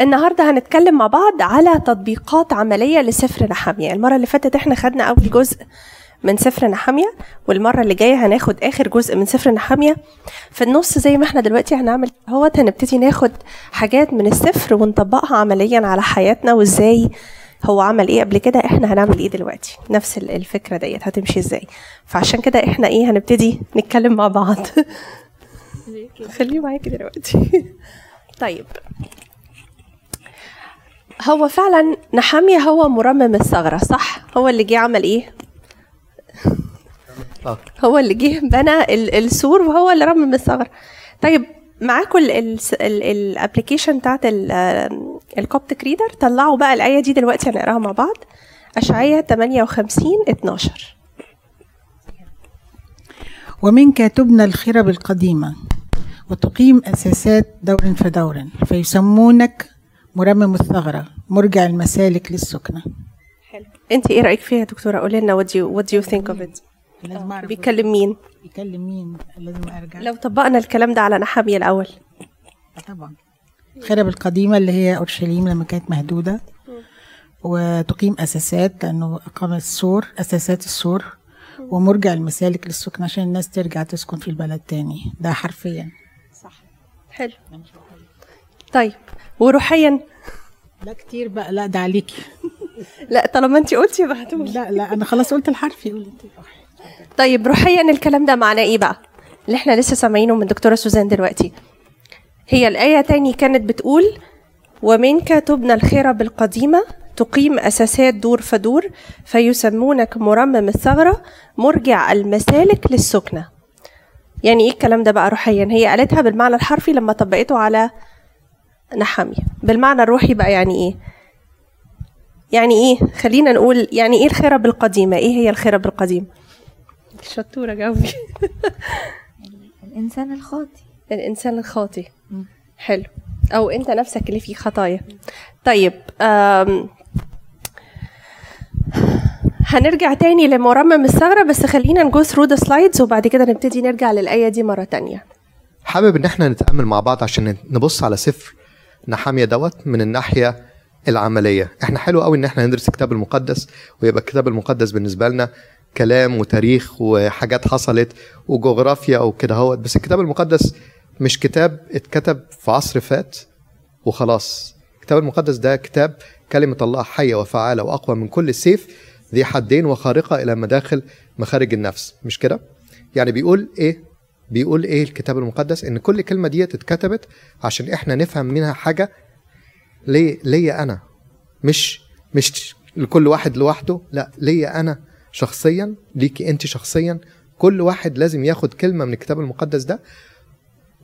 النهاردة هنتكلم مع بعض على تطبيقات عملية لسفر نحميا. المرة اللي فاتت احنا خدنا أول جزء من سفر نحميا، والمرة اللي جاية هناخد آخر جزء من سفر نحميا. في النص زي ما احنا دلوقتي هنعمل هنبتدي ناخد حاجات من السفر ونطبقها عمليا على حياتنا، وازاي هو عمل ايه قبل كده، احنا هنعمل ايه دلوقتي، نفس الفكرة ديت هتمشي ازاي. فعشان كده احنا هنبتدي نتكلم مع بعض. خليه معايا كده دلوقتي. طيب، هو فعلا نحميا هو مرمم الثغرة، صح؟ هو اللي جه عمل ايه؟ هو اللي جه بنى السور، وهو اللي رمم الثغرة. طيب، معاكم الابليكيشن بتاعت الكوبتك ريدر، طلعوا بقى الآية دي دلوقتي هنقراها مع بعض، أشعية 58:12. ومنك تبنى الخرب القديمة وتقيم أساسات دور فدور، فيسمونك مرمم الثغرة، مرجع المسالك للسكنة. حلو. انت ايه رأيك فيها يا دكتورة؟ قولي لنا what do you think of it؟ بيكلم مين؟ لازم ارجع لو طبقنا الكلام ده على نحميا الأول. طبعا الخرب القديمة اللي هي أورشليم لما كانت مهدودة، وتقيم أساسات لأنه أقام السور، أساسات السور، ومرجع المسالك للسكنة عشان الناس ترجع تسكن في البلد تاني. ده حرفيا صح. حلو. طيب وروحيا؟ لا كتير بقى، لا ده عليكي. لا طالما انت قلتي بقى هتقولي. لا انا خلاص قلت الحرف، قولي انت. طيب روحيا الكلام ده معناه ايه بقى اللي احنا لسه سامعينه من دكتورة سوزان دلوقتي؟ هي الآية تاني كانت بتقول ومنك تبنى الخرب القديمة تقيم أساسات دور فدور، فيسمونك مرمم الثغرة، مرجع المسالك للسكنة. يعني ايه الكلام ده بقى روحيا؟ هي قالتها بالمعنى الحرفي لما طبقته على نحميا. بالمعنى الروحي بقى يعني ايه؟ خلينا نقول يعني ايه الخرب القديمة؟ ايه هي الخرب القديمة؟ شطورة جاوبي. الإنسان الخاطي. الإنسان الخاطي. حلو. أو أنت نفسك اللي فيه خطايا. طيب، هنرجع تاني لمرمم الثغرة، بس خلينا نجو ثرو ذا سلايدز وبعد كده نبتدي نرجع للآية دي مرة تانية. حابب إن احنا نتأمل مع بعض عشان نبص على سفر نحميا من الناحية العملية. احنا حلو قوي إن احنا ندرس الكتاب المقدس، ويبقى الكتاب المقدس بالنسبة لنا كلام وتاريخ وحاجات حصلت وجغرافيا وكده اهوت، بس الكتاب المقدس مش كتاب اتكتب في عصر فات وخلاص. الكتاب المقدس ده كتاب كلمة الله حية وفعالة وأقوى من كل سيف ذي حدين وخارقة إلى مداخل مخارج النفس، مش كده؟ يعني بيقول إيه؟ الكتاب المقدس إن كل كلمة دي اتكتبت عشان إحنا نفهم منها حاجة ليا أنا، مش لكل واحد لوحده، لا ليا أنا شخصيا، ليكي انت شخصيا. كل واحد لازم ياخد كلمه من الكتاب المقدس ده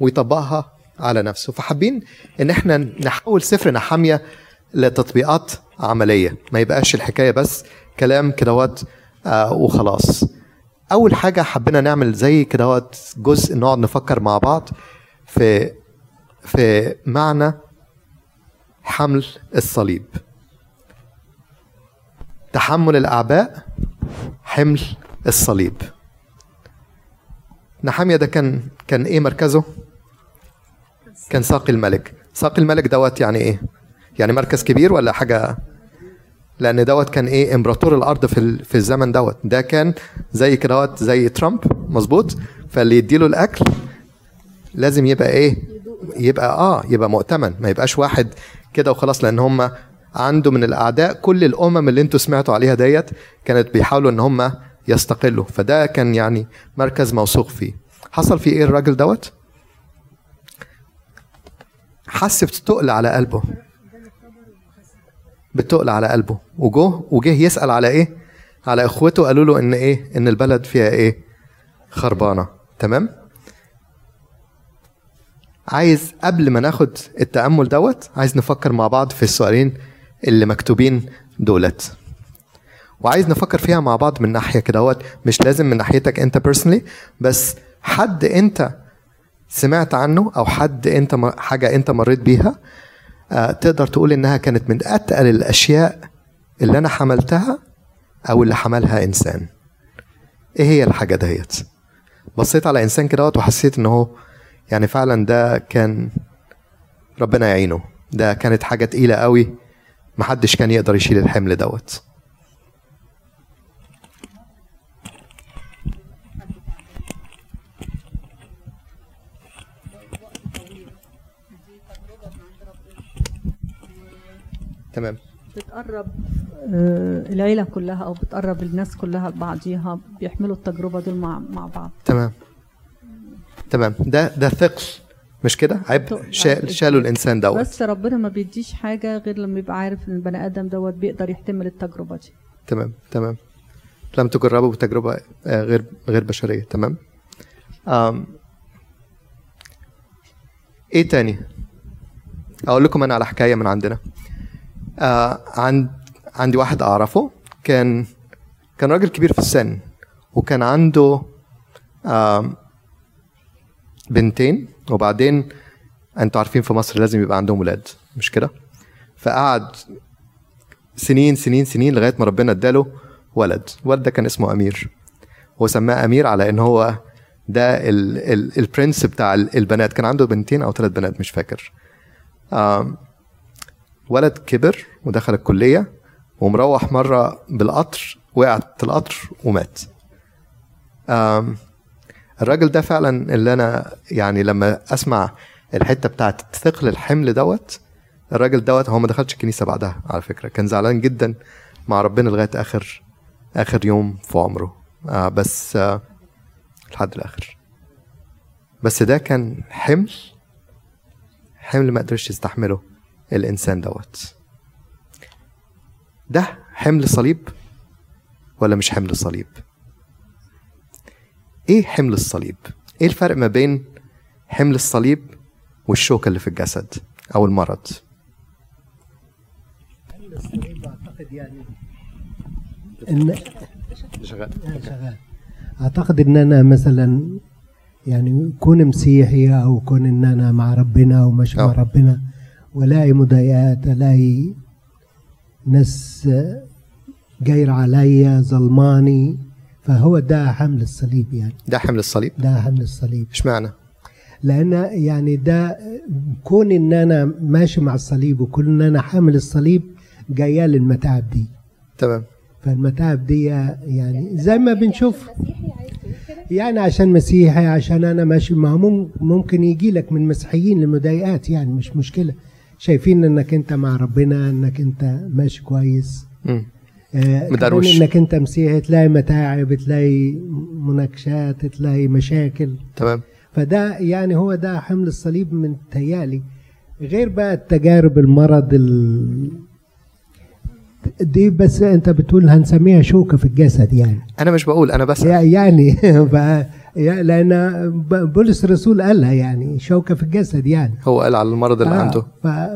ويطبقها على نفسه. فحابين ان احنا نحول سفر نحميا لتطبيقات عمليه، ما يبقاش الحكايه بس كلام كدهوت وخلاص. اول حاجه حبينا نعمل زي كدهوت جزء نقعد نفكر مع بعض في معنى حمل الصليب. تحمل الاعباء، حمل الصليب. نحميا ده كان ايه مركزه؟ كان ساقي الملك. ساقي الملك دوت يعني ايه؟ يعني مركز كبير ولا حاجه؟ لان دوت كان ايه؟ امبراطور الارض في الزمن دوت. ده كان زي كده زي ترامب، مظبوط؟ فاللي يديله الاكل لازم يبقى ايه؟ يبقى مؤتمن، ما يبقاش واحد كده وخلاص. لان هم عنده من الاعداء كل الامم اللي انتوا سمعتوا عليها ديت كانت بيحاولوا ان هم يستقلوا، فده كان يعني مركز موثوق فيه. حصل فيه ايه الراجل دوت؟ حس بتقل على قلبه، وجه يسال على ايه؟ على اخوته، قالوا له ان ايه؟ ان البلد فيها ايه؟ خربانه. تمام. عايز قبل ما ناخد التامل دوت عايز نفكر مع بعض في السؤالين اللي مكتوبين دولت، وعايز نفكر فيها مع بعض من ناحية كدهوت، مش لازم من ناحيتك انت personally، بس حد انت سمعت عنه او حد انت حاجة انت مريت بيها تقدر تقول انها كانت من اتقل الاشياء اللي انا حملتها او اللي حملها انسان. ايه هي الحاجة دهيت؟ بصيت على انسان كدهوت وحسيت انه يعني فعلا ده كان ربنا يعينه، ده كانت حاجة تقيلة قوي، محدش كان يقدر يشيل الحمل دوت. تمام. بتقرب العيلة كلها أو بتقرب الناس كلها لبعضيها، بيحملوا التجربة دول مع بعض. تمام تمام. ده ثقل، مش كده؟ عيب شالوا الإنسان دوت. بس ربنا ما بيديش حاجة غير لما يبقى عارف إن البني آدم دوت بيقدر يحتمل التجربة دي. تمام تمام. لم تجربوا بتجربة غير بشرية. تمام. إيه تاني؟ أقول لكم أنا على حكاية من عندنا. عندي واحد أعرفه، كان راجل كبير في السن، وكان عنده بنتين، وبعدين أنتوا عارفين في مصر لازم يبقى عندهم ولاد، مش كده؟ فقعد سنين سنين سنين لغاية ما ربنا اداله ولد ده كان اسمه أمير، وسماه أمير على إن هو ده البرنس بتاع البنات. كان عنده بنتين أو 3 بنات مش فاكر. ولد كبر ودخل الكلية، ومروح مرة بالقطر، وقعت القطر ومات. الراجل ده فعلا اللي أنا يعني لما أسمع الحتة بتاعت ثقل الحمل دوت، الراجل دوت هو ما دخلش الكنيسة بعدها على فكرة، كان زعلان جدا مع ربنا لغاية آخر يوم في عمره، بس لحد الآخر. بس ده كان حمل ما قدرش يستحمله الإنسان دوت. ده حمل صليب ولا مش حمل صليب؟ إيه حمل الصليب؟ إيه الفرق ما بين حمل الصليب والشوكة اللي في الجسد أو المرض؟ حمل الصليب أعتقد يعني إن أعتقد إن أنا مثلا يعني كون مسيحي أو كون إن أنا مع ربنا ومش مع ربنا، ولاقي مضايقات، الاقي ناس جاير عليا ظلماني، فهو ده حمل الصليب يعني. ده حمل الصليب؟ ده حمل الصليب. اشمعنى؟ لان يعني ده كون ان انا ماشي مع الصليب وكون ان انا حامل الصليب جايه للمتاعب دي. تمام. فالمتاعب دي يعني زي ما بنشوف يعني عشان مسيحي، عشان انا ماشي معهم، ممكن يجي لك من مسيحيين لمضايقات يعني، مش مشكله، شايفين انك انت مع ربنا، انك انت ماشي كويس، مدروش انك انت مسيحي، تلاقي متاعب، تلاقي مناقشات، تلاقي مشاكل. تمام. فده يعني هو ده حمل الصليب من تهيالي، غير بقى التجارب، المرض دي. بس انت بتقول هنسميها شوكة في الجسد يعني. انا مش بقول، انا بس يعني لان بولس الرسول قالها يعني، شوكة في الجسد يعني، هو قال على المرض اللي عنده.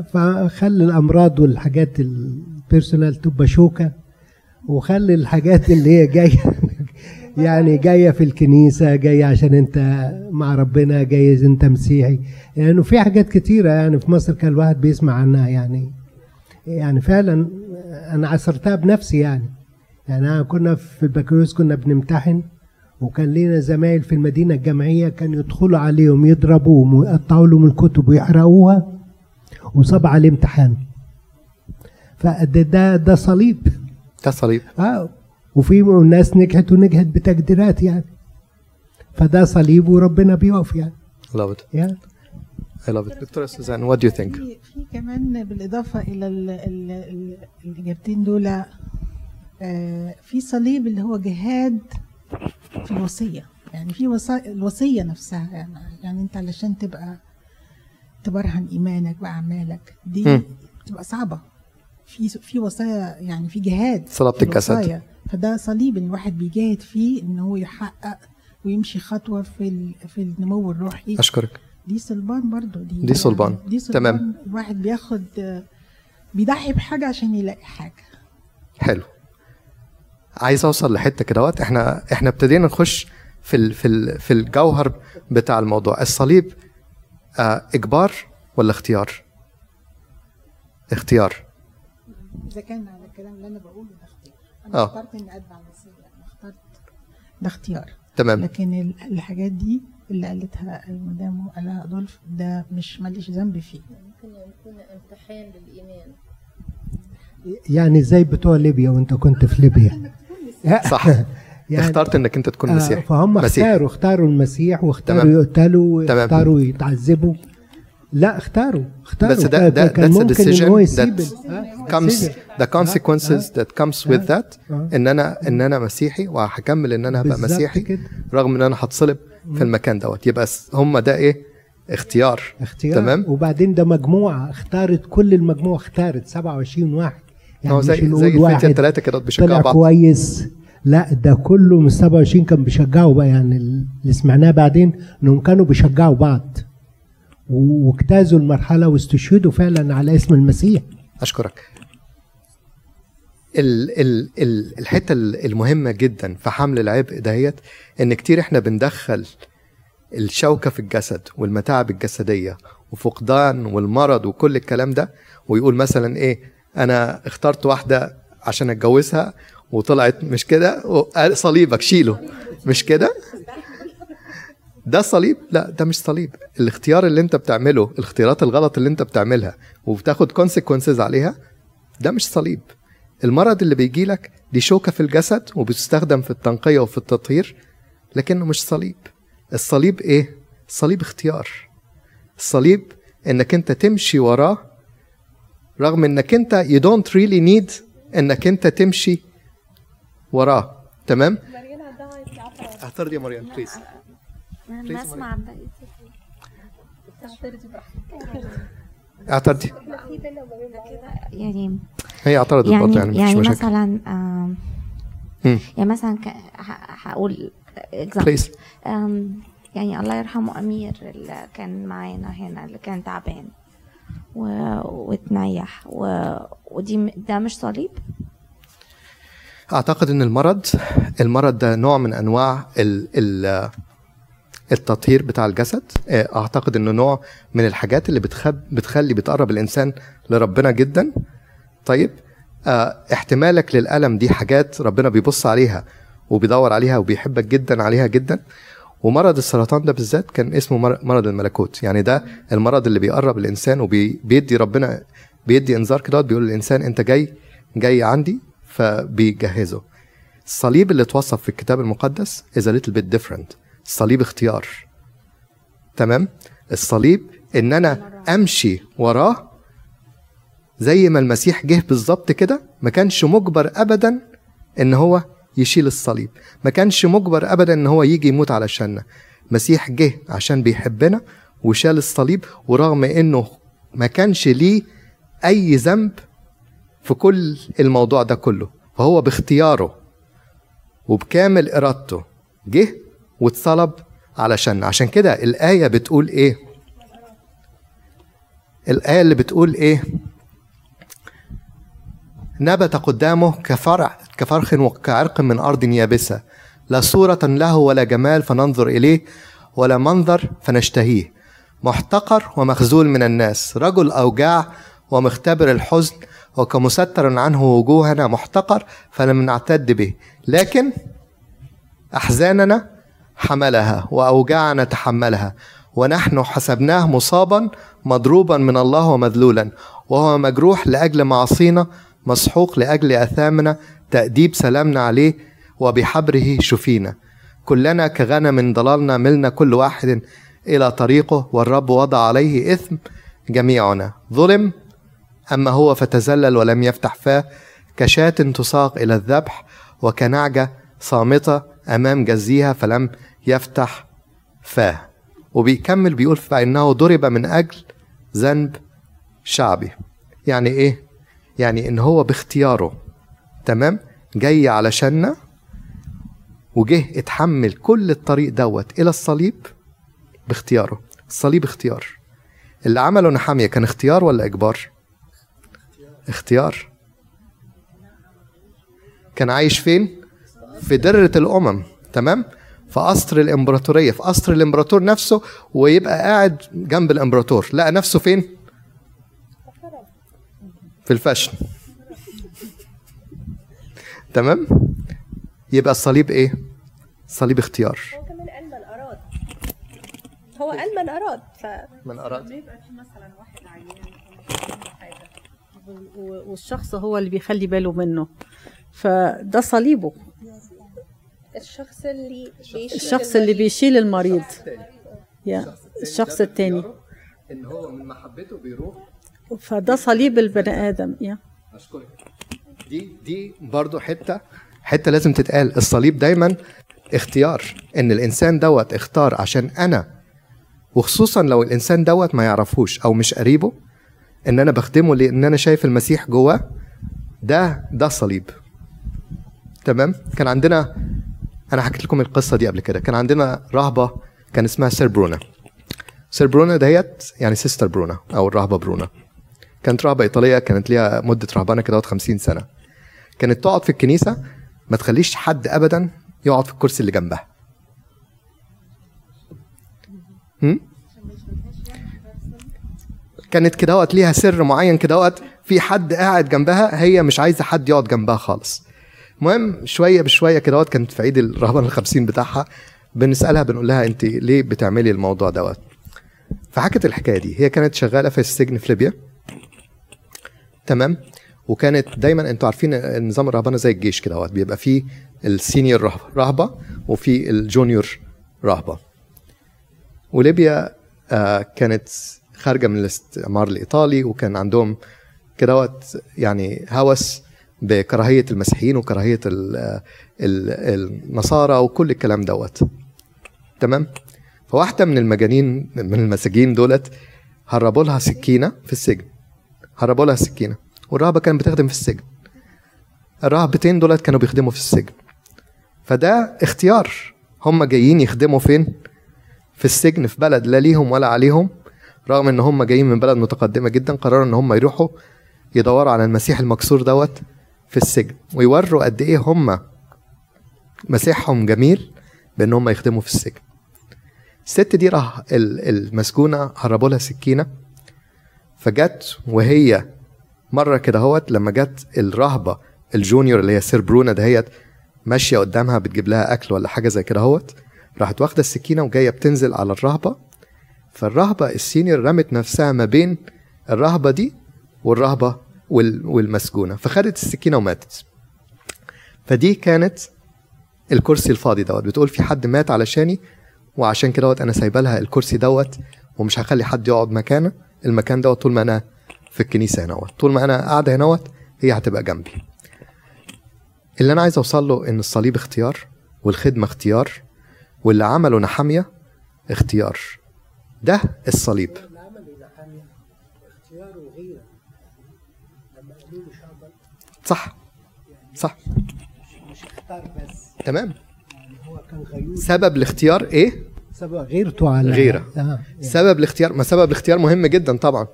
فخلي الامراض والحاجات البيرسونال تبقى شوكة، وخلي الحاجات اللي هي جاية يعني جاية في الكنيسة، جاية عشان انت مع ربنا، جايز انت مسيحي، لانه يعني في حاجات كتيرة يعني في مصر كان الواحد بيسمع عنها يعني فعلا انا عصرتها بنفسي يعني كنا في البكالوريوس كنا بنمتحن، وكان لينا زمايل في المدينه الجامعيه كان يدخلوا عليهم يضربوهم ويقطعوا لهم الكتب ويحرقوها وصاب على الامتحان. فده صليب. ده صليب. وفي ناس نجحت بتقديرات يعني، فده صليب وربنا بيقف يعني. love it. I love it. دكتورة سوزان، what do you think؟ في كمان بالإضافة إلى الإجابتين دول، في صليب اللي هو جهاد في الوصية، يعني في الوصية نفسها يعني أنت علشان تبقى تبرهن إيمانك وأعمالك دي بتبقى صعبة، في وصايا يعني، في جهاد صلابة الجسد، فده صليب الواحد بيجاهد فيه إن هو يحقق ويمشي خطوة في النمو الروحي. أشكرك. دي صلبان برضو، دي صلبان. يعني دي صلبان. تمام. الواحد بيضحي بحاجه عشان يلاقي حاجه. حلو. عايز اوصل لحته كده، احنا ابتدينا نخش في الجوهر بتاع الموضوع. الصليب اجبار ولا اختيار؟ اختيار. اذا كان على الكلام اللي انا بقوله ده اختيار، انا اخترت اني اتبع المسيح، اخترت ده اختيار. تمام. لكن الحاجات دي اللي قالتها المدام وقالها أدولف ده مش ماليش ذنب فيه. ممكن يكون امتحان للإيمان. يعني زي بتوع ليبيا وانت كنت في ليبيا. صح. يعني اخترت انك انت تكون مسيحي. فهم اختاروا المسيح واختاروا يقتلوا واختاروا يتعذبوا. لا اختاروا. بس ده ممكن the consequences that comes with that ان انا مسيحي وهكمل ان انا ابقى مسيحي كده. رغم ان انا هتصلب في المكان دوت. يبقى هم ده ايه؟ اختيار. تمام. وبعدين ده مجموعه اختارت، كل المجموعه اختارت 27 واحد. يعني زي الفيتين 3 كده بيشجعوا بعض كويس. لا ده كله من 27 كان بيشجعوا بقى. يعني اللي سمعناه بعدين انهم كانوا بيشجعوا بعض واجتازوا المرحله واستشهدوا فعلا على اسم المسيح. اشكرك. الحته المهمه جدا في حمل العبء دهيت ان كتير احنا بندخل الشوكه في الجسد والمتاعب الجسديه وفقدان والمرض وكل الكلام ده، ويقول مثلا ايه، انا اخترت واحده عشان اتجوزها وطلعت مش كده، صليبك شيله مش كده، ده صليب. لا ده مش صليب. الاختيار اللي انت بتعمله، الاختيارات الغلط اللي انت بتعملها وبتاخد consequences عليها، ده مش صليب. المرض اللي بيجي لك دي شوكة في الجسد وبتستخدم في التنقية وفي التطهير، لكنه مش صليب. الصليب ايه؟ الصليب اختيار. الصليب انك انت تمشي وراه رغم انك انت you don't really need انك انت تمشي وراه. تمام؟ اعترضي يا مريم بليز. اعترضي. يعني هي اعترضت برضه، يعني مش مشاكل. مثلا يعني مثلا هقول اكزامبل، يعني الله يرحمه امير اللي كان معانا هنا، اللي كان تعبان واتنيح ودي ده مش صليب. اعتقد ان المرض ده نوع من انواع التطهير بتاع الجسد. اعتقد انه نوع من الحاجات اللي بتقرب الانسان لربنا جدا. طيب احتمالك للالم دي حاجات ربنا بيبص عليها وبيدور عليها وبيحبك جدا عليها جدا. ومرض السرطان ده بالذات كان اسمه مرض الملكوت. يعني ده المرض اللي بيقرب الانسان وبيدي ربنا بيدي انذار كده، بيقول للانسان انت جاي عندي، فبيجهزه. الصليب اللي اتوصف في الكتاب المقدس is a little bit different. الصليب اختيار. تمام. الصليب ان انا امشي وراه زي ما المسيح جه بالظبط كده. ما كانش مجبر ابدا ان هو يشيل الصليب، ما كانش مجبر ابدا ان هو يجي يموت علشاننا. المسيح جه عشان بيحبنا وشال الصليب، ورغم انه ما كانش ليه اي ذنب في كل الموضوع ده كله، فهو باختياره وبكامل ارادته جه واتصلب علشان. عشان كده الآية بتقول ايه؟ الآية اللي بتقول ايه؟ نبت قدامه كفرخ وكعرق من أرض يابسة، لا صورة له ولا جمال فننظر إليه ولا منظر فنشتهيه، محتقر ومخذول من الناس، رجل أوجاع ومختبر الحزن، وكمستر عنه وجوهنا محتقر فلم نعتد به، لكن أحزاننا حملها وأوجاعنا تحملها، ونحن حسبناه مصابا مضروبا من الله ومذلولا، وهو مجروح لأجل معاصينا، مسحوق لأجل أثامنا، تأديب سلامنا عليه، وبحبره شفينا. كلنا كغنم ضللنا، ملنا كل واحد إلى طريقه، والرب وضع عليه إثم جميعنا. ظلم أما هو فتزلل ولم يفتح فاه، كشاة تساق إلى الذبح، وكنعجة صامتة أمام جزيها فلم يفتح فاه. وبيكمل بيقول فإنه ضرب من أجل ذنب شعبي. يعني إيه؟ يعني إن هو باختياره، تمام، جاي علشاننا وجه اتحمل كل الطريق دوت إلى الصليب باختياره. الصليب اختيار. اللي عمله نحميا كان اختيار ولا إجبار؟ اختيار. كان عايش فين؟ في درة الأمم، تمام؟ في قصر الإمبراطورية، في قصر الإمبراطور نفسه، ويبقى قاعد جنب الإمبراطور. لقى نفسه فين؟ في الفشن. تمام؟ يبقى الصليب إيه؟ الصليب اختيار. من أراء. لما يبقى في مثلا واحد عيان حاجه والشخص هو اللي بيخلي باله منه فده صليبه. الشخص اللي بيشيل المريض الشخص الثاني ان هو من محبته بيروح فده صليب البني ادم. اشكرك. دي برضو حته لازم تتقال. الصليب دايما اختيار، ان الانسان دوت اختار عشان انا، وخصوصا لو الانسان دوت ما يعرفوش او مش قريبه، ان انا بخدمه لان انا شايف المسيح جواه. ده صليب. تمام. كان عندنا، انا حكيت لكم القصه دي قبل كده، كان عندنا راهبه كان اسمها سير برونا دهيت، يعني سيستر برونا او الراهبه برونا. كانت راهبه ايطاليه، كانت ليها مده رهبانه كده 50 سنه. كانت تقعد في الكنيسه ما تخليش حد ابدا يقعد في الكرسي اللي جنبها. كانت كده وقت ليها سر معين كده، وقت في حد قاعد جنبها هي مش عايزه حد يقعد جنبها خالص. المهم شويه بشويه كده وقت، كانت في عيد الرهبانه 50 بتاعها، بنسالها بنقول لها انت ليه بتعملي الموضوع دوت؟ فحكت الحكايه دي. هي كانت شغاله في السجن في ليبيا، تمام، وكانت دايما، انتوا عارفين نظام الرهبانه زي الجيش كده، وقت بيبقى فيه السينيور رهبه وفي الجونيور رهبه. وليبيا كانت خارجه من الاستعمار الايطالي، وكان عندهم كده وقت يعني هوس بكراهيه المسيحيين وكراهيه النصارى وكل الكلام دوت، تمام. فواحده من المجانين من المساجين دولت هربوا لها سكينه في السجن، والرهبه كانت بتخدم في السجن. الرهبتين دولت كانوا بيخدموا في السجن، فده اختيار. هم جايين يخدموا فين؟ في السجن، في بلد لا ليهم ولا عليهم، رغم ان هم جايين من بلد متقدمه جدا. قرروا ان هم يروحوا يدوروا على المسيح المكسور دوت في السجن، ويوروا قد ايه هم مسيحهم جميل بان هم يخدموا في السجن. الست دي المسجونه هربوا لها سكينه، فجت وهي مره كده هوت، لما جت الرهبه الجونيور اللي هي سير برونا دهيت ماشيه قدامها بتجيب لها اكل ولا حاجه زي كده هوت، راحت واخده السكينه وجايه بتنزل على الرهبه. فالرهبه السينيور رمت نفسها ما بين الرهبه دي والرهبه والمسجونه، فخدت السكينه وماتت. فدي كانت الكرسي الفاضي دوت، بتقول في حد مات علشاني، وعشان كده انا سايبه لها الكرسي دوت، ومش هخلي حد يقعد مكانه. المكان دوت طول ما انا في الكنيسه هناوت، طول ما انا قاعده هناوت هي هتبقى جنبي. اللي انا عايز اوصل له ان الصليب اختيار، والخدمه اختيار، واللي عمله نحميا اختيار. ده الصليب. صح. مش اختار بس. تمام. سبب الاختيار ايه؟ سبب غيرته على غيره. يعني. سبب الاختيار، ما سبب الاختيار مهم جدا طبعا.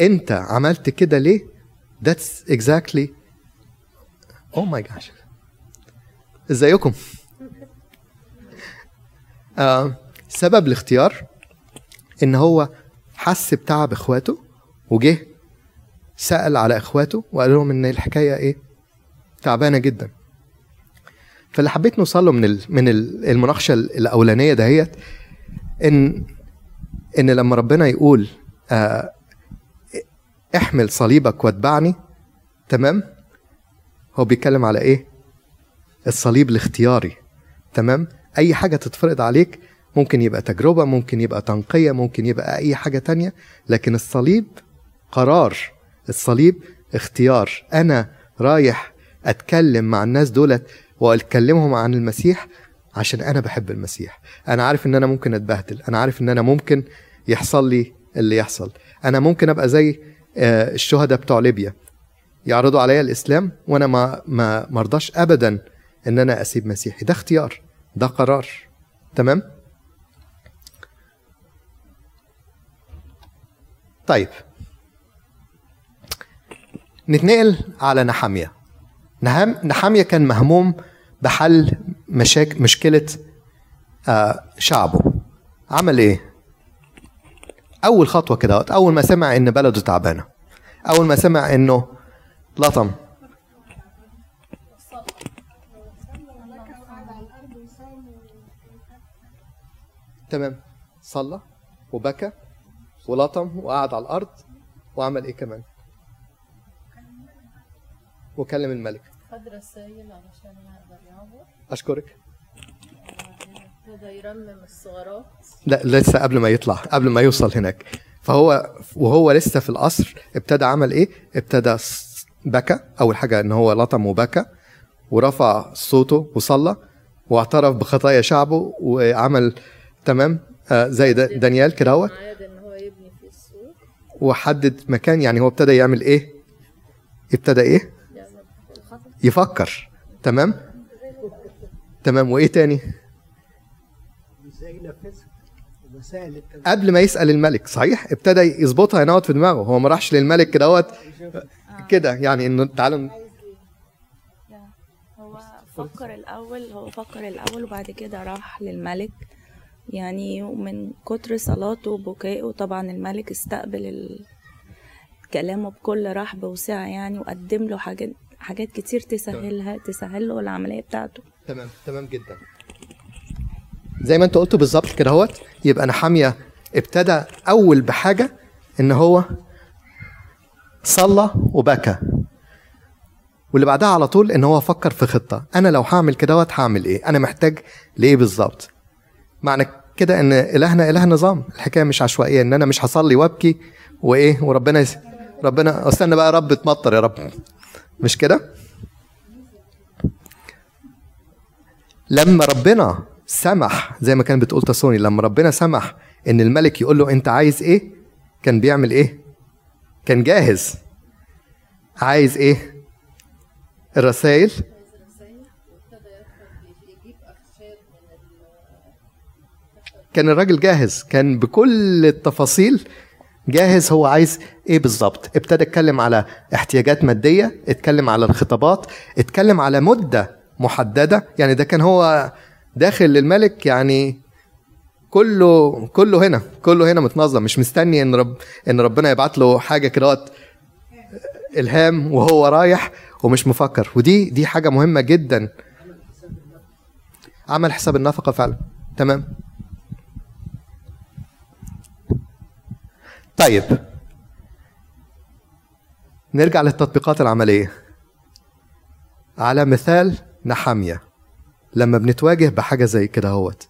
انت عملت كده ليه؟ That's exactly. Oh my gosh. ازيكم؟ سبب الاختيار ان هو حس بتعب اخواته، وجه سأل على اخواته وقال لهم ان الحكايه ايه؟ تعبانه جدا. فاللي حبيت نوصل له من المناقشه الاولانيه دهيت، ان لما ربنا يقول احمل صليبك واتبعني، تمام، هو بيتكلم على ايه؟ الصليب الاختياري. تمام. اي حاجه تتفرض عليك، ممكن يبقى تجربه، ممكن يبقى تنقيه، ممكن يبقى اي حاجه تانية، لكن الصليب قرار، الصليب اختيار. انا رايح اتكلم مع الناس دولت واتكلمهم عن المسيح عشان انا بحب المسيح. انا عارف ان انا ممكن اتبهدل، انا عارف ان انا ممكن يحصل لي اللي يحصل، انا ممكن ابقى زي الشهداء بتوع ليبيا، يعرضوا عليا الاسلام وانا ما مرضاش ابدا ان انا اسيب مسيحي. ده اختيار، ده قرار. تمام. طيب نتنقل على نحميا. نحميا كان مهموم بحل مشكلة شعبه. عمل ايه؟ اول خطوة كده، اول ما سمع ان بلده تعبانة، اول ما سمع انه لطم، تمام، صلى وبكى ولطم وقعد على الأرض وعمل إيه كمان؟ وكلم الملك. خد رسائل علشان يقدر يعبر. أشكرك. ابتدى يرمم الثغرات. لا لسه قبل ما يطلع، قبل ما يوصل هناك. فهو وهو لسه في القصر ابتدى عمل إيه؟ ابتدى بكى، أول حاجة إن هو لطم وبكى ورفع صوته وصلى واعترف بخطايا شعبه وعمل تمام زي دانيال كده وحدد مكان. يعني هو ابتدى يعمل ايه؟ ابتدى ايه؟ يفكر. تمام تمام. وايه تاني؟ قبل ما يسأل الملك، صحيح ابتدى يظبطها ينقط في دماغه، هو ما راحش للملك كده يعني انه تعالوا. هو فكر الأول وبعد كده راح للملك. يعني من كتر صلاته وبكائه طبعا الملك استقبل كلامه بكل رحب وسعة يعني، وقدم له حاجات كتير تسهل له العملية بتاعته. تمام تمام جدا. زي ما انت قلت بالظبط كده اهوت. يبقى نحميا ابتدى اول بحاجة ان هو صلى وبكى، واللي بعدها على طول ان هو فكر في خطة. انا لو هعمل كده هعمل ايه؟ انا محتاج ليه بالظبط؟ معنى كده ان الهنا اله نظام، الحكايه مش عشوائيه ان انا مش هصلي وابكي وايه وربنا ربنا استنى بقى يا رب تمطر يا رب، مش كده؟ لما ربنا سمح زي ما كان بتقول تسوني، لما ربنا سمح ان الملك يقول له انت عايز ايه، كان بيعمل ايه؟ كان جاهز. عايز ايه؟ الرسائل. كان الراجل جاهز، كان بكل التفاصيل جاهز، هو عايز ايه بالظبط. ابتدى اتكلم على احتياجات مادية، اتكلم على الخطابات، اتكلم على مدة محددة. يعني ده كان هو داخل للملك يعني كله هنا متنظم، مش مستني ان ربنا يبعت له حاجة كده الهام وهو رايح ومش مفكر. ودي حاجة مهمة جدا. عمل حساب النفقة فعلا. تمام. طيب نرجع للتطبيقات العملية على مثال نحميا. لما بنتواجه بحاجة زي كده اهوت،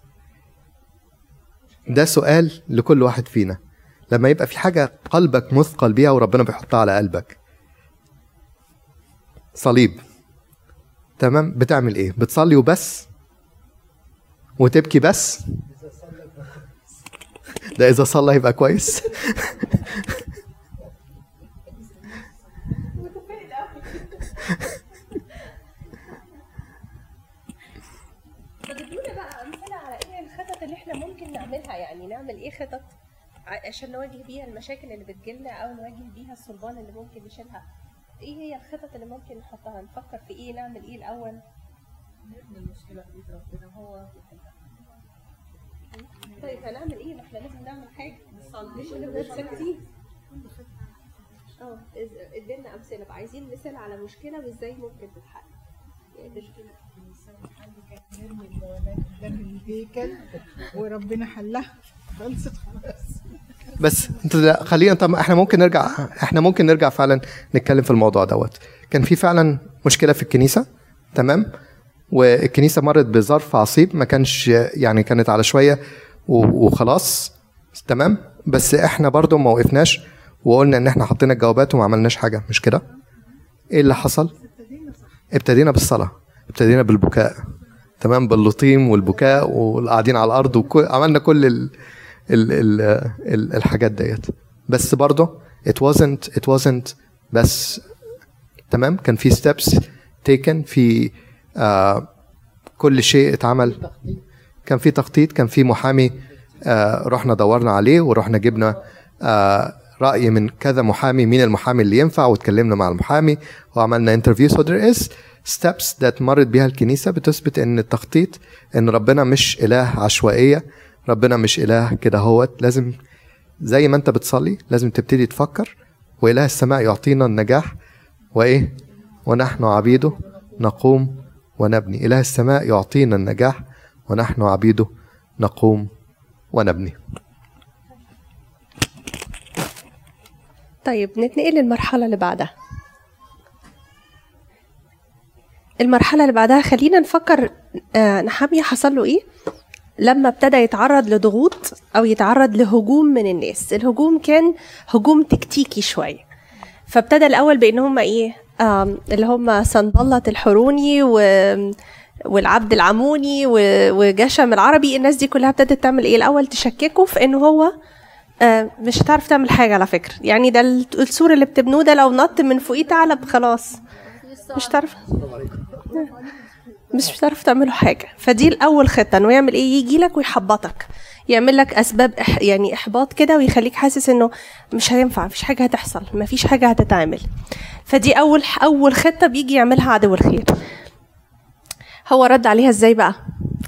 ده سؤال لكل واحد فينا. لما يبقى في حاجة قلبك مثقل بيها وربنا بيحطها على قلبك، صليب، تمام، بتعمل ايه؟ بتصلي وبس وتبكي بس؟ ده إذا صلى يبقى كويس. فدلونا بقى أمثلة على إيه الخطط اللي إحنا ممكن نعملها، يعني نعمل إيه خطط عشان نواجه بيها المشاكل اللي بتجيلنا أو نواجه بيها الصلبان اللي ممكن نشيلها. إيه هي الخطط اللي ممكن نحطها؟ نفكر في إيه، نعمل إيه الأول؟ نبني المشكلة في بيت ربنا هو يحلها. طيب هنعمل ايه؟ احنا لازم نعمل حاجه، مش نفضل ساكتين. ادينا امثله بقى، عايزين مثال على مشكله وازاي ممكن تتحل. يعني مشكله الانسان عنده كان يرمي المواد ده في البيكل وربنا حلها، خلصت خلاص. بس خلينا، طب احنا ممكن نرجع فعلا نتكلم في الموضوع دوت. كان في فعلا مشكله في الكنيسه، تمام، والكنيسه مرت بظرف عصيب، ما كانش يعني كانت على شويه وخلاص، تمام. بس احنا برضو ما وقفناش وقلنا ان احنا حطينا الجوابات وما عملناش حاجه، مش كده؟ ايه اللي حصل؟ ابتدينا بالصلاه، ابتدينا بالبكاء، تمام، باللطيم والبكاء والقاعدين على الارض، وعملنا كل ال الحاجات ديت. بس برضو it wasn't بس، تمام، كان في steps taken، في كل شيء اتعمل، كان في تخطيط، كان في محامي رحنا دورنا عليه، ورحنا جبنا رأي من كذا محامي، مين المحامي اللي ينفع، وتكلمنا مع المحامي وعملنا انترفيو. so there is steps that مرت بيها الكنيسة بتثبت ان التخطيط، ان ربنا مش إله عشوائية، ربنا مش إله كده هوت. لازم زي ما انت بتصلي لازم تبتدي تفكر، وإله السماء يعطينا النجاح وإيه، ونحن عبيده نقوم ونبني. إله السماء يعطينا النجاح ونحن عبيده نقوم ونبني. طيب نتنقل للمرحلة اللي بعدها. المرحلة اللي بعدها خلينا نفكر نحميا حصل له ايه لما ابتدى يتعرض لضغوط او يتعرض لهجوم من الناس. الهجوم كان هجوم تكتيكي شوية، فابتدى الاول بان هم ايه اللي هم صنبلة الحروني والعبد العموني وجشم العربي، الناس دي كلها ابتدت تعمل ايه الاول، تشككه في انه هو مش هتعرف تعمل حاجة. على فكرة يعني ده السور اللي بتبنوه ده لو نط من فوقيه تعلب خلاص مش تعرف تعمله حاجة. فدي الأول خطة، انه يعمل ايه، يجي لك ويحبطك، يعمل لك أسباب يعني إحباط كده ويخليك حاسس انه مش هينفع، مفيش حاجة هتحصل، مفيش حاجة هتتعمل. فدي أول خطة بيجي يعملها عدو الخير. هو رد عليها ازاي بقى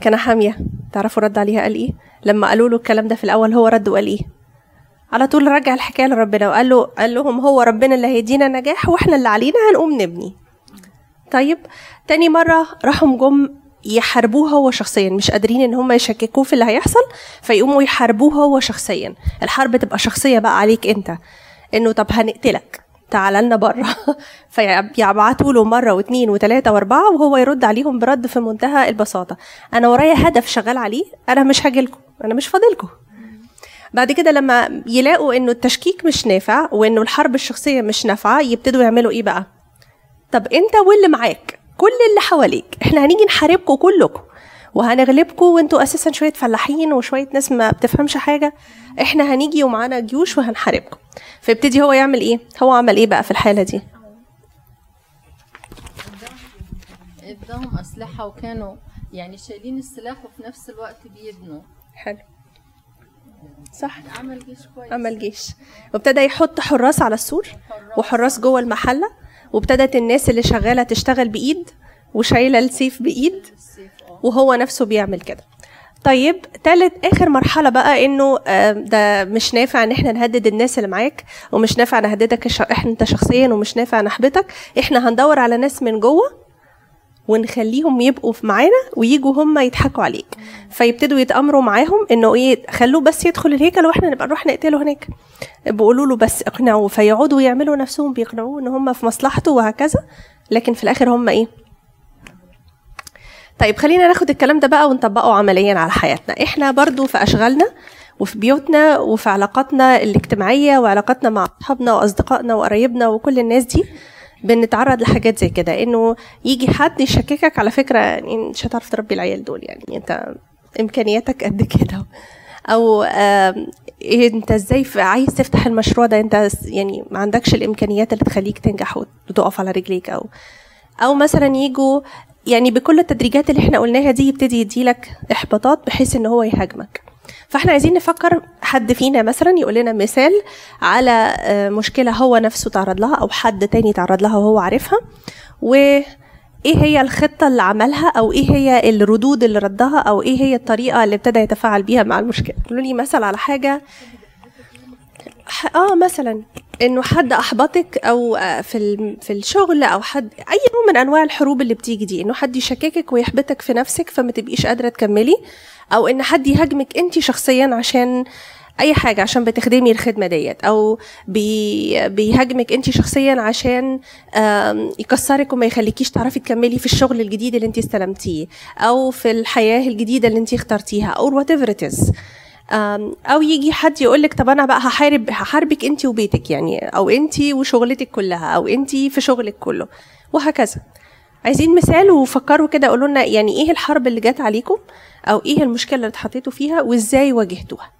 كنحميا؟ تعرفوا رد عليها قال ايه لما قالوا له الكلام ده في الأول؟ هو رد وقال ايه؟ على طول رجع الحكاية لربنا وقال له، قال لهم هو ربنا اللي هيدينا نجاح واحنا اللي علينا هنقوم نبني. طيب تاني مرة راحوا جم يحاربوه هو شخصيا، مش قادرين ان هم يشككوه في اللي هيحصل فيقوموا يحاربوه هو شخصيا. الحرب تبقى شخصية بقى عليك انت، انه طب هنقتلك تعال لنا بره. فيبعتوا له مرة واثنين وثلاثة واربعة وهو يرد عليهم برد في منتهى البساطة، انا ورايا هدف شغال عليه، انا مش هاجيلكم، انا مش فاضلكم. بعد كده لما يلاقوا انه التشكيك مش نافع وانه الحرب الشخصية مش نافعة يبتدوا يعملوا ايه بقى، طب انت واللي معاك كل اللي حواليك احنا هنيجي نحاربكم كلكم وهنغلبكم، وانتوا اساسا شوية فلاحين وشوية ناس ما بتفهمش حاجة، احنا هنيجي ومعانا جيوش وهنحاربكم. فيبتدي هو يعمل ايه، هو عمل ايه بقى في الحالة دي؟ اداهم اسلحة وكانوا يعني شايلين السلاح وفي نفس الوقت بيبنوا. حلو صح، عمل جيش كويس، عمل جيش. وابتدى يحط حراس على السور وحراس جوه المحلة، وابتدت الناس اللي شغالة تشتغل بإيد وشايلة السيف بإيد وهو نفسه بيعمل كده. طيب تالت آخر مرحلة بقى انه ده مش نافع ان احنا نهدد الناس اللي معاك، ومش نافع نهددك انت شخصيا، ومش نافع نحبطك، احنا هندور على ناس من جوه ونخليهم يبقوا معانا وييجوا هم يضحكوا عليك. فيبتدوا يتأمروا معاهم انه ايه، خلوه بس يدخل الهيكل واحنا نبقى نروح نقتله هناك، بيقولوا له بس اقنعوه، فيقعدوا يعملوا نفسهم بيقنعوه ان هم في مصلحته وهكذا، لكن في الاخر هم ايه. طيب خلينا ناخد الكلام ده بقى ونطبقه عمليا على حياتنا احنا برضو، في اشغالنا وفي بيوتنا وفي علاقاتنا الاجتماعية وعلاقاتنا مع اصحابنا واصدقائنا وقرايبنا وكل الناس دي بنتعرض لحاجات زي كده، انه يجي حد يشككك على فكره يعني مش هتعرف تربي العيال دول، يعني انت امكانياتك قد كده، او انت ازاي عايز تفتح المشروع ده، انت يعني ما عندكش الامكانيات اللي تخليك تنجح وتقف على رجليك، او مثلا يجوا يعني بكل التدريجات اللي احنا قلناها دي يبتدي يديلك احباطات بحيث ان هو يهاجمك. فاحنا عايزين نفكر حد فينا مثلا يقول لنا مثال على مشكلة هو نفسه تعرض لها او حد تاني تعرض لها وهو عارفها، وايه هي الخطة اللي عملها، او ايه هي الردود اللي ردها، او ايه هي الطريقة اللي ابتدى يتفاعل بيها مع المشكلة. قولوا لي مثل على حاجة مثلا انه حد احبطك، او في الشغل، او حد اي نوع من انواع الحروب اللي بتيجي دي، انه حد يشككك ويحبطك في نفسك فما تبقيش قادرة تكملي، او ان حد يهاجمك انت شخصيا عشان اي حاجه، عشان بتخدمي الخدمه ديت، او بيهاجمك انت شخصيا عشان يكسرك وما يخليكيش تعرفي تكملي في الشغل الجديد اللي انت استلمتيه، او في الحياه الجديده اللي انت اخترتيها، او وات ايفر ات از. او يجي حد يقولك طب انا بقى هحاربك انت وبيتك، يعني او انت وشغلتك كلها، او انت في شغلك كله، وهكذا. عايزين مثال وفكروا كده، قولوا لنا يعني ايه الحرب اللي جت عليكم، او ايه المشكله اللي اتحطيتوا فيها وازاي واجهتوها.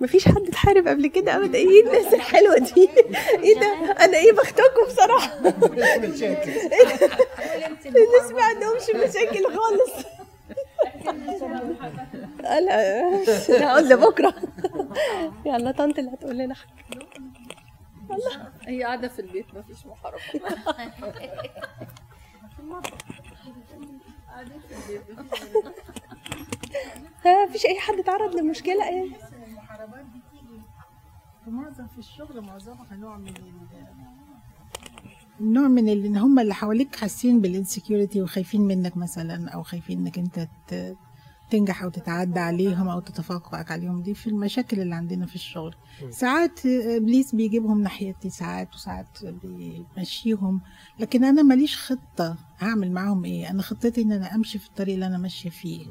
مفيش حد اتحارب قبل كده ابدا. ايه الناس الحلوه دي، ايه ده، انا ايه بختكم بصراحه، الناس ما عندهمش مشاكل خالص. انا هقول لبكره، يلا طنط اللي هتقول لنا حاجه. الله، هي قاعده في البيت مفيش محاربه، مفيش اي حد اتعرض لمشكله. ايه المحاربات دي بتيجي في معظم في الشغل، معظمها نوع من النوع من اللي هم اللي حواليك حاسين بالانسكيورتي وخايفين منك مثلا، او خايفين انك انت تنجح أو تتعدى عليهم أو تتفوق عليهم. دي في المشاكل اللي عندنا في الشغل. ساعات إبليس بيجيبهم ناحيتي، ساعات وساعات بيمشيهم، لكن أنا ماليش خطة هعمل معهم إيه. أنا خطتي إن أنا أمشي في الطريق اللي أنا ماشية فيه،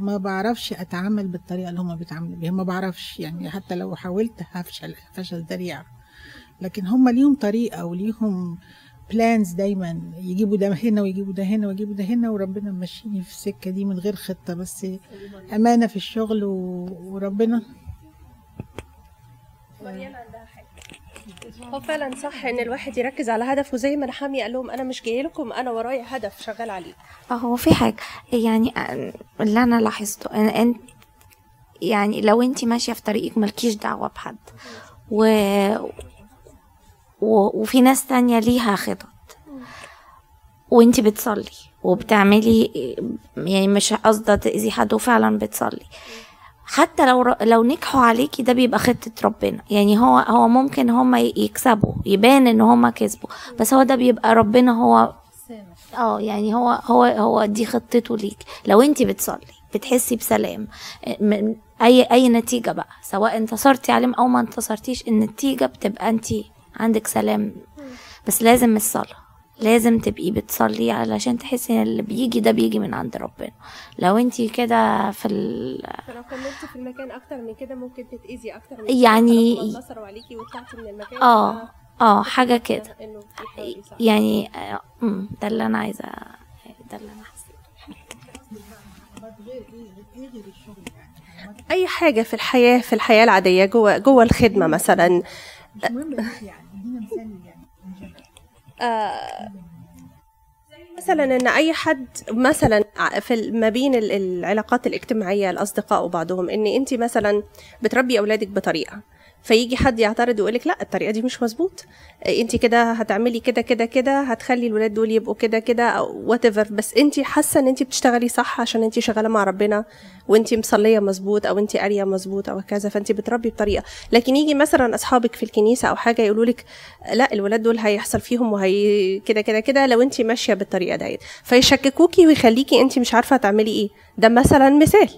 ما بعرفش أتعامل بالطريقة اللي هما بيتعاملوا بيها، ما بعرفش يعني، حتى لو حاولت هفشل فشل ذريع. لكن هما ليهم طريقة وليهم بلانز دايما، يجيبوا ده هنا ويجيبوا ده هنا ويجيبوا ده هنا، وربنا ماشيني في السكه دي من غير خطه، بس امانه في الشغل وربنا. مريم عندها حاجه. هو فعلا صح ان الواحد يركز على هدفه، زي ما نحميا قال لهم انا مش جاي لكم، انا ورايا هدف شغال عليه. هو في حاجه يعني اللي انا لاحظته، انا يعني لو انت ماشيه في طريقك مالكيش دعوه بحد، وفي ناس تانية ليها خطط، وانتي بتصلي وبتعملي، يعني مش قصده تأذي حد، وفعلا بتصلي، حتى لو نجحوا عليكي ده بيبقى خطة ربنا. يعني هو ممكن هما يكسبوا، يبان ان هما كسبوا، بس هو ده بيبقى ربنا هو يعني هو دي خطته ليك. لو انتي بتصلي بتحسي بسلام، اي نتيجة بقى، سواء انتصرتي عليهم او ما انتصرتيش، النتيجة بتبقى انتي عندك سلام. بس لازم الصلاة، لازم تبقي بتصلي علشان تحسي ان اللي بيجي ده بيجي من عند ربنا. لو انتي كده فلو كملتي في المكان اكتر من كده ممكن تتأذي اكتر من كده، يعني اتنصروا عليكي وطلعتي من المكان. حاجة كده يعني. ده اللي انا عايزة، ده اللي انا حسيت. اي حاجة في الحياة، في الحياة العادية، جوه الخدمة مثلا. مثلا ان اي حد مثلا في ما بين العلاقات الاجتماعيه، الاصدقاء وبعضهم، ان انت مثلا بتربي اولادك بطريقه، فيجي حد يعترض ويقولك لا الطريقه دي مش مظبوط، انت كده هتعملي كده كده كده، هتخلي الولاد دول يبقوا كده كده او وات ايفر، بس انت حاسه ان انت بتشتغلي صح عشان انت شغاله مع ربنا وانت مصليه مظبوط او انت قاريه مظبوط او كذا، فانت بتربي بطريقه. لكن يجي مثلا اصحابك في الكنيسه او حاجه يقولولك لا الولاد دول هيحصل فيهم وهي كده كده كده لو انت ماشيه بالطريقه ديت، فيشككوكي ويخليكي انت مش عارفه تعملي ايه. ده مثلا مثال.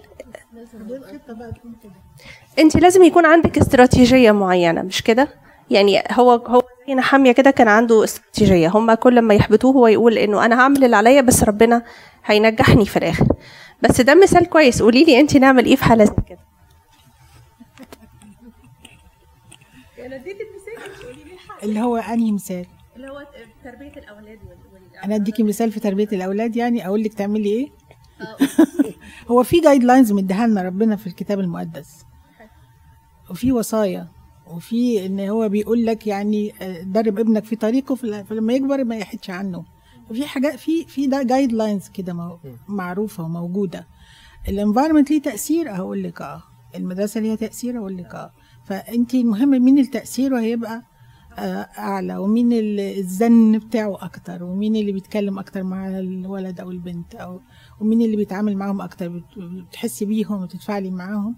انت لازم يكون عندك استراتيجيه معينه، مش كده يعني. هو نحميا كده كان عنده استراتيجيه، هم كل ما يحبطوه هو يقول انه انا هعمل اللي عليا بس ربنا هينجحني في الاخر. بس ده مثال كويس. قولي لي انت نعمل ايه في حاله زي كده؟ انا اديك المثال، قولي لي الحل اللي هو انهي مثال؟ اللي هو تربيه الاولاد. انا اديكي مثال في تربيه الاولاد، يعني اقول لك تعملي ايه؟ هو في جايد لاينز مديها لنا ربنا في الكتاب المقدس، وفي وصايا، وفي ان هو بيقول لك يعني درب ابنك في طريقه فلما يكبر ما يحيدش عنه. وفي حاجات في ده جايد لاينز كده معروفه وموجوده. الانفايرمنت ليه تاثير، هقول لك المدرسه ليها تاثير، هقول لك فانت المهم مين التاثير وهيبقى اعلى، ومين الزن بتاعه اكتر، ومين اللي بيتكلم اكتر مع الولد او البنت، او ومين اللي بيتعامل معاهم اكتر، بتحسي بيهم وتتفاعلي معاهم.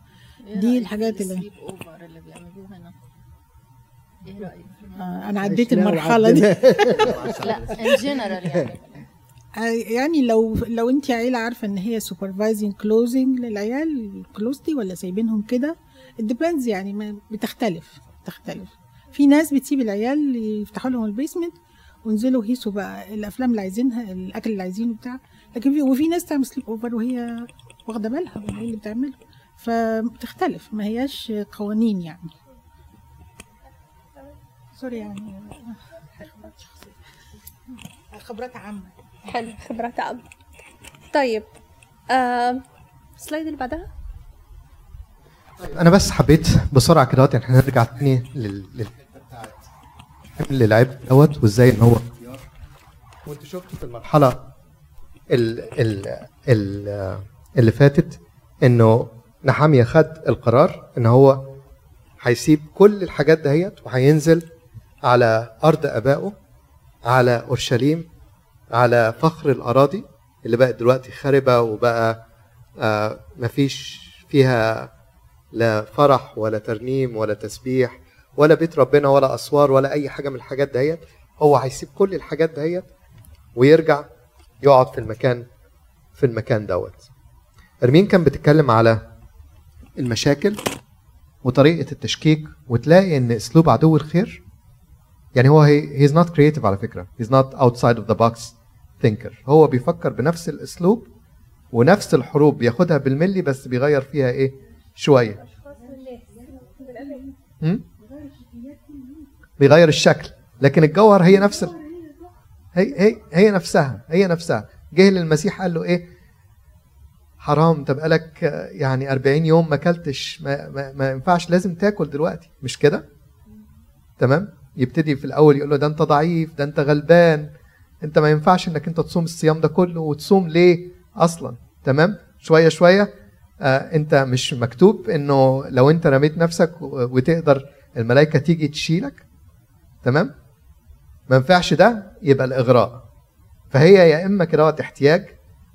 دي الحاجات اللي بيعملوها هنا. ايه رايك؟ انا عديت المرحله دي. لا ان جنرال يعني. يعني لو انت عيله عارفه ان هي سوبرفايزنج كلوزنج للعيال، كلوزتي ولا سايبينهم كده، الديبندز يعني بتختلف. في ناس بتسيب العيال يفتحوا لهم البيسمنت وينزلوا هيسوا بقى الافلام اللي عايزينها، الاكل اللي عايزينه بتاع، لكن وفي ناس تعمل سليب اوفر وهي واخده بالها من اللي بتعمله، فبتختلف، ما هياش قوانين يعني. سوري يعني خبرات عامة. حلو، خبرات عامة. طيب السلايد اللي بعدها. أنا بس حبيت بسرعة كده، يعني إحنا نرجع تاني للحتة بتاعت حمل العبء دوت، وإزاي إن هو اختيار. وأنت شفتوا في المرحلة اللي فاتت إنه نحميا خد القرار إن هو هيسيب كل الحاجات دهيت وهينزل على أرض آبائه، على أورشليم، على فخر الأراضي اللي بقت دلوقتي خربة، وبقى مفيش فيها لا فرح ولا ترنيم ولا تسبيح ولا بيت ربنا ولا أسوار ولا أي حاجة من الحاجات دهيت. هو هيسيب كل الحاجات دهيت ويرجع يقعد في المكان دوت. أرمين كان بتتكلم على المشاكل وطريقة التشكيك، وتلاقي إن أسلوب عدو الخير يعني هو he's not creative على فكرة، he's not outside of the box thinker، هو بيفكر بنفس الأسلوب ونفس الحروب بياخدها بالملي بس بيغير فيها إيه شوية، بيغير الشكل لكن الجوهر هي نفس هي نفسها. جه للمسيح قال له إيه حرام تبقى لك يعني 40 يوم ما اكلتش، ما ينفعش لازم تاكل دلوقتي مش كده؟ تمام؟ يبتدي في الاول يقول له ده انت ضعيف، ده انت غلبان، انت ما ينفعش انك انت تصوم الصيام ده كله، وتصوم ليه اصلا؟ تمام؟ شويه شويه انت مش مكتوب انه لو انت رميت نفسك وتقدر الملائكه تيجي تشيلك؟ تمام؟ ما ينفعش ده، يبقى الاغراء. فهي يا اما كده احتياج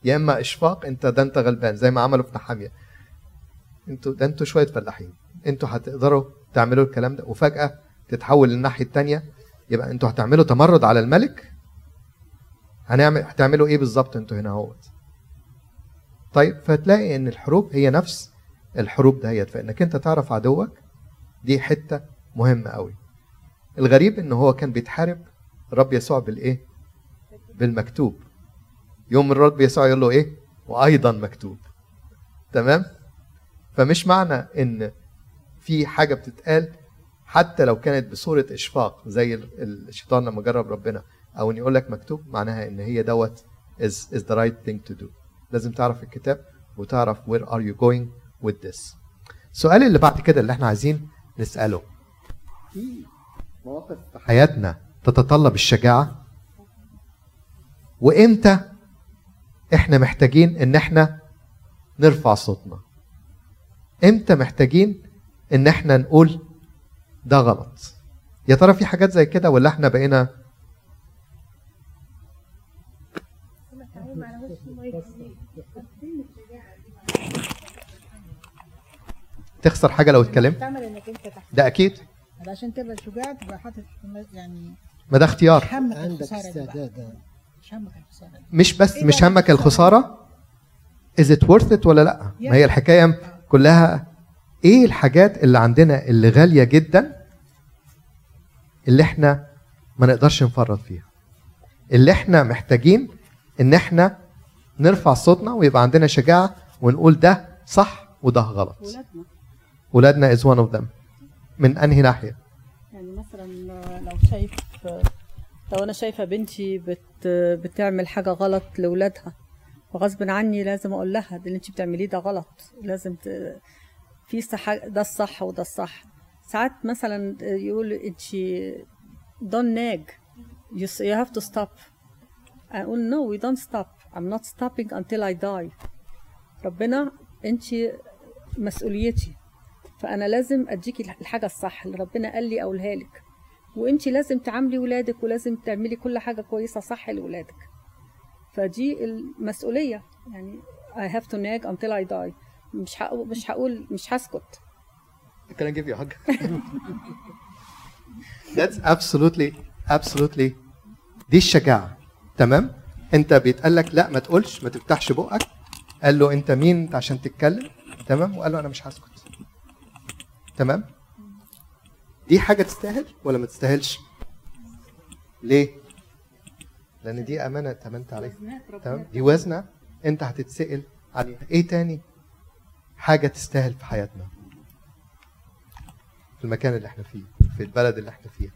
يا اما اشفاق، انت ده انت غلبان زي ما عملوا في نحميا، انتوا شويه فلاحين، انتوا هتقدروا تعملوا الكلام ده، وفجاه تتحول للناحيه الثانيه، يبقى انتوا هتعملوا تمرد على الملك، هتعملوا ايه بالظبط انتوا هنا اهوت. طيب فتلاقي ان الحروب هي نفس الحروب دهيت، فانك انت تعرف عدوك دي حته مهمه قوي. الغريب ان هو كان بيتحارب الرب يسوع بالايه؟ بالمكتوب. يوم الرب يسوع يقول له ايه؟ وايضا مكتوب. تمام؟ فمش معنى ان في حاجه بتتقال حتى لو كانت بصوره اشفاق زي الشيطان لما جرب ربنا، او ان يقول لك مكتوب، معناها ان هي دوت is the right thing to do. لازم تعرف الكتاب وتعرف where are you going with this. السؤال اللي بعد كده اللي احنا عايزين نساله، في مواقف في حياتنا تتطلب الشجاعه، وامتى احنا محتاجين ان احنا نرفع صوتنا؟ امتى محتاجين ان احنا نقول ده غلط؟ يا ترى في حاجات زي كده ولا احنا بقينا تخسر حاجه لو اتكلمت؟ ده اكيد، عشان تبقى شجاع تبقى حاطط يعني، ما ده اختيار عندك استعداد، مش بس مش همك الخساره is it worth it ولا لا. ما هي الحكايه كلها ايه الحاجات اللي عندنا اللي غاليه جدا، اللي احنا ما نقدرش نفرط فيها، اللي احنا محتاجين ان احنا نرفع صوتنا ويبقى عندنا شجاعه ونقول ده صح وده غلط. ولادنا is one of them. من انهي ناحيه؟ يعني مثلا لو انا شايفه بنتي بتعمل حاجه غلط لاولادها، وغصب عني لازم اقول لها ده اللي انت بتعمليه ده غلط، لازم في ده الصح وده الصح. ساعات مثلا يقول انت don't nag you have to stop. اقول no we don't stop, I'm not stopping until I die. ربنا انت مسؤوليتي، فانا لازم اديكي الحاجه الصح اللي ربنا قال لي اقولها لك، وانتي لازم تعاملي ولادك ولازم تعملي كل حاجه كويسه صح لولادك. فدي المسؤوليه، يعني I have to nag until I die. مش هسكت. Can I give you a hug? That's absolutely دي الشجاعه. تمام؟ انت بيتقال لك لا ما تقولش، ما تفتحش بقك، قال له انت مين انت عشان تتكلم؟ تمام؟ وقال له انا مش هسكت. تمام؟ دي حاجة تستاهل ولا ما تستاهلش؟ ليه؟ لأن دي أمانة اتأمنت عليها. تمام؟ دي وزنة أنت هتتسأل عليها. إيه تاني حاجة تستاهل في حياتنا؟ في المكان اللي إحنا فيه، في البلد اللي إحنا فيها.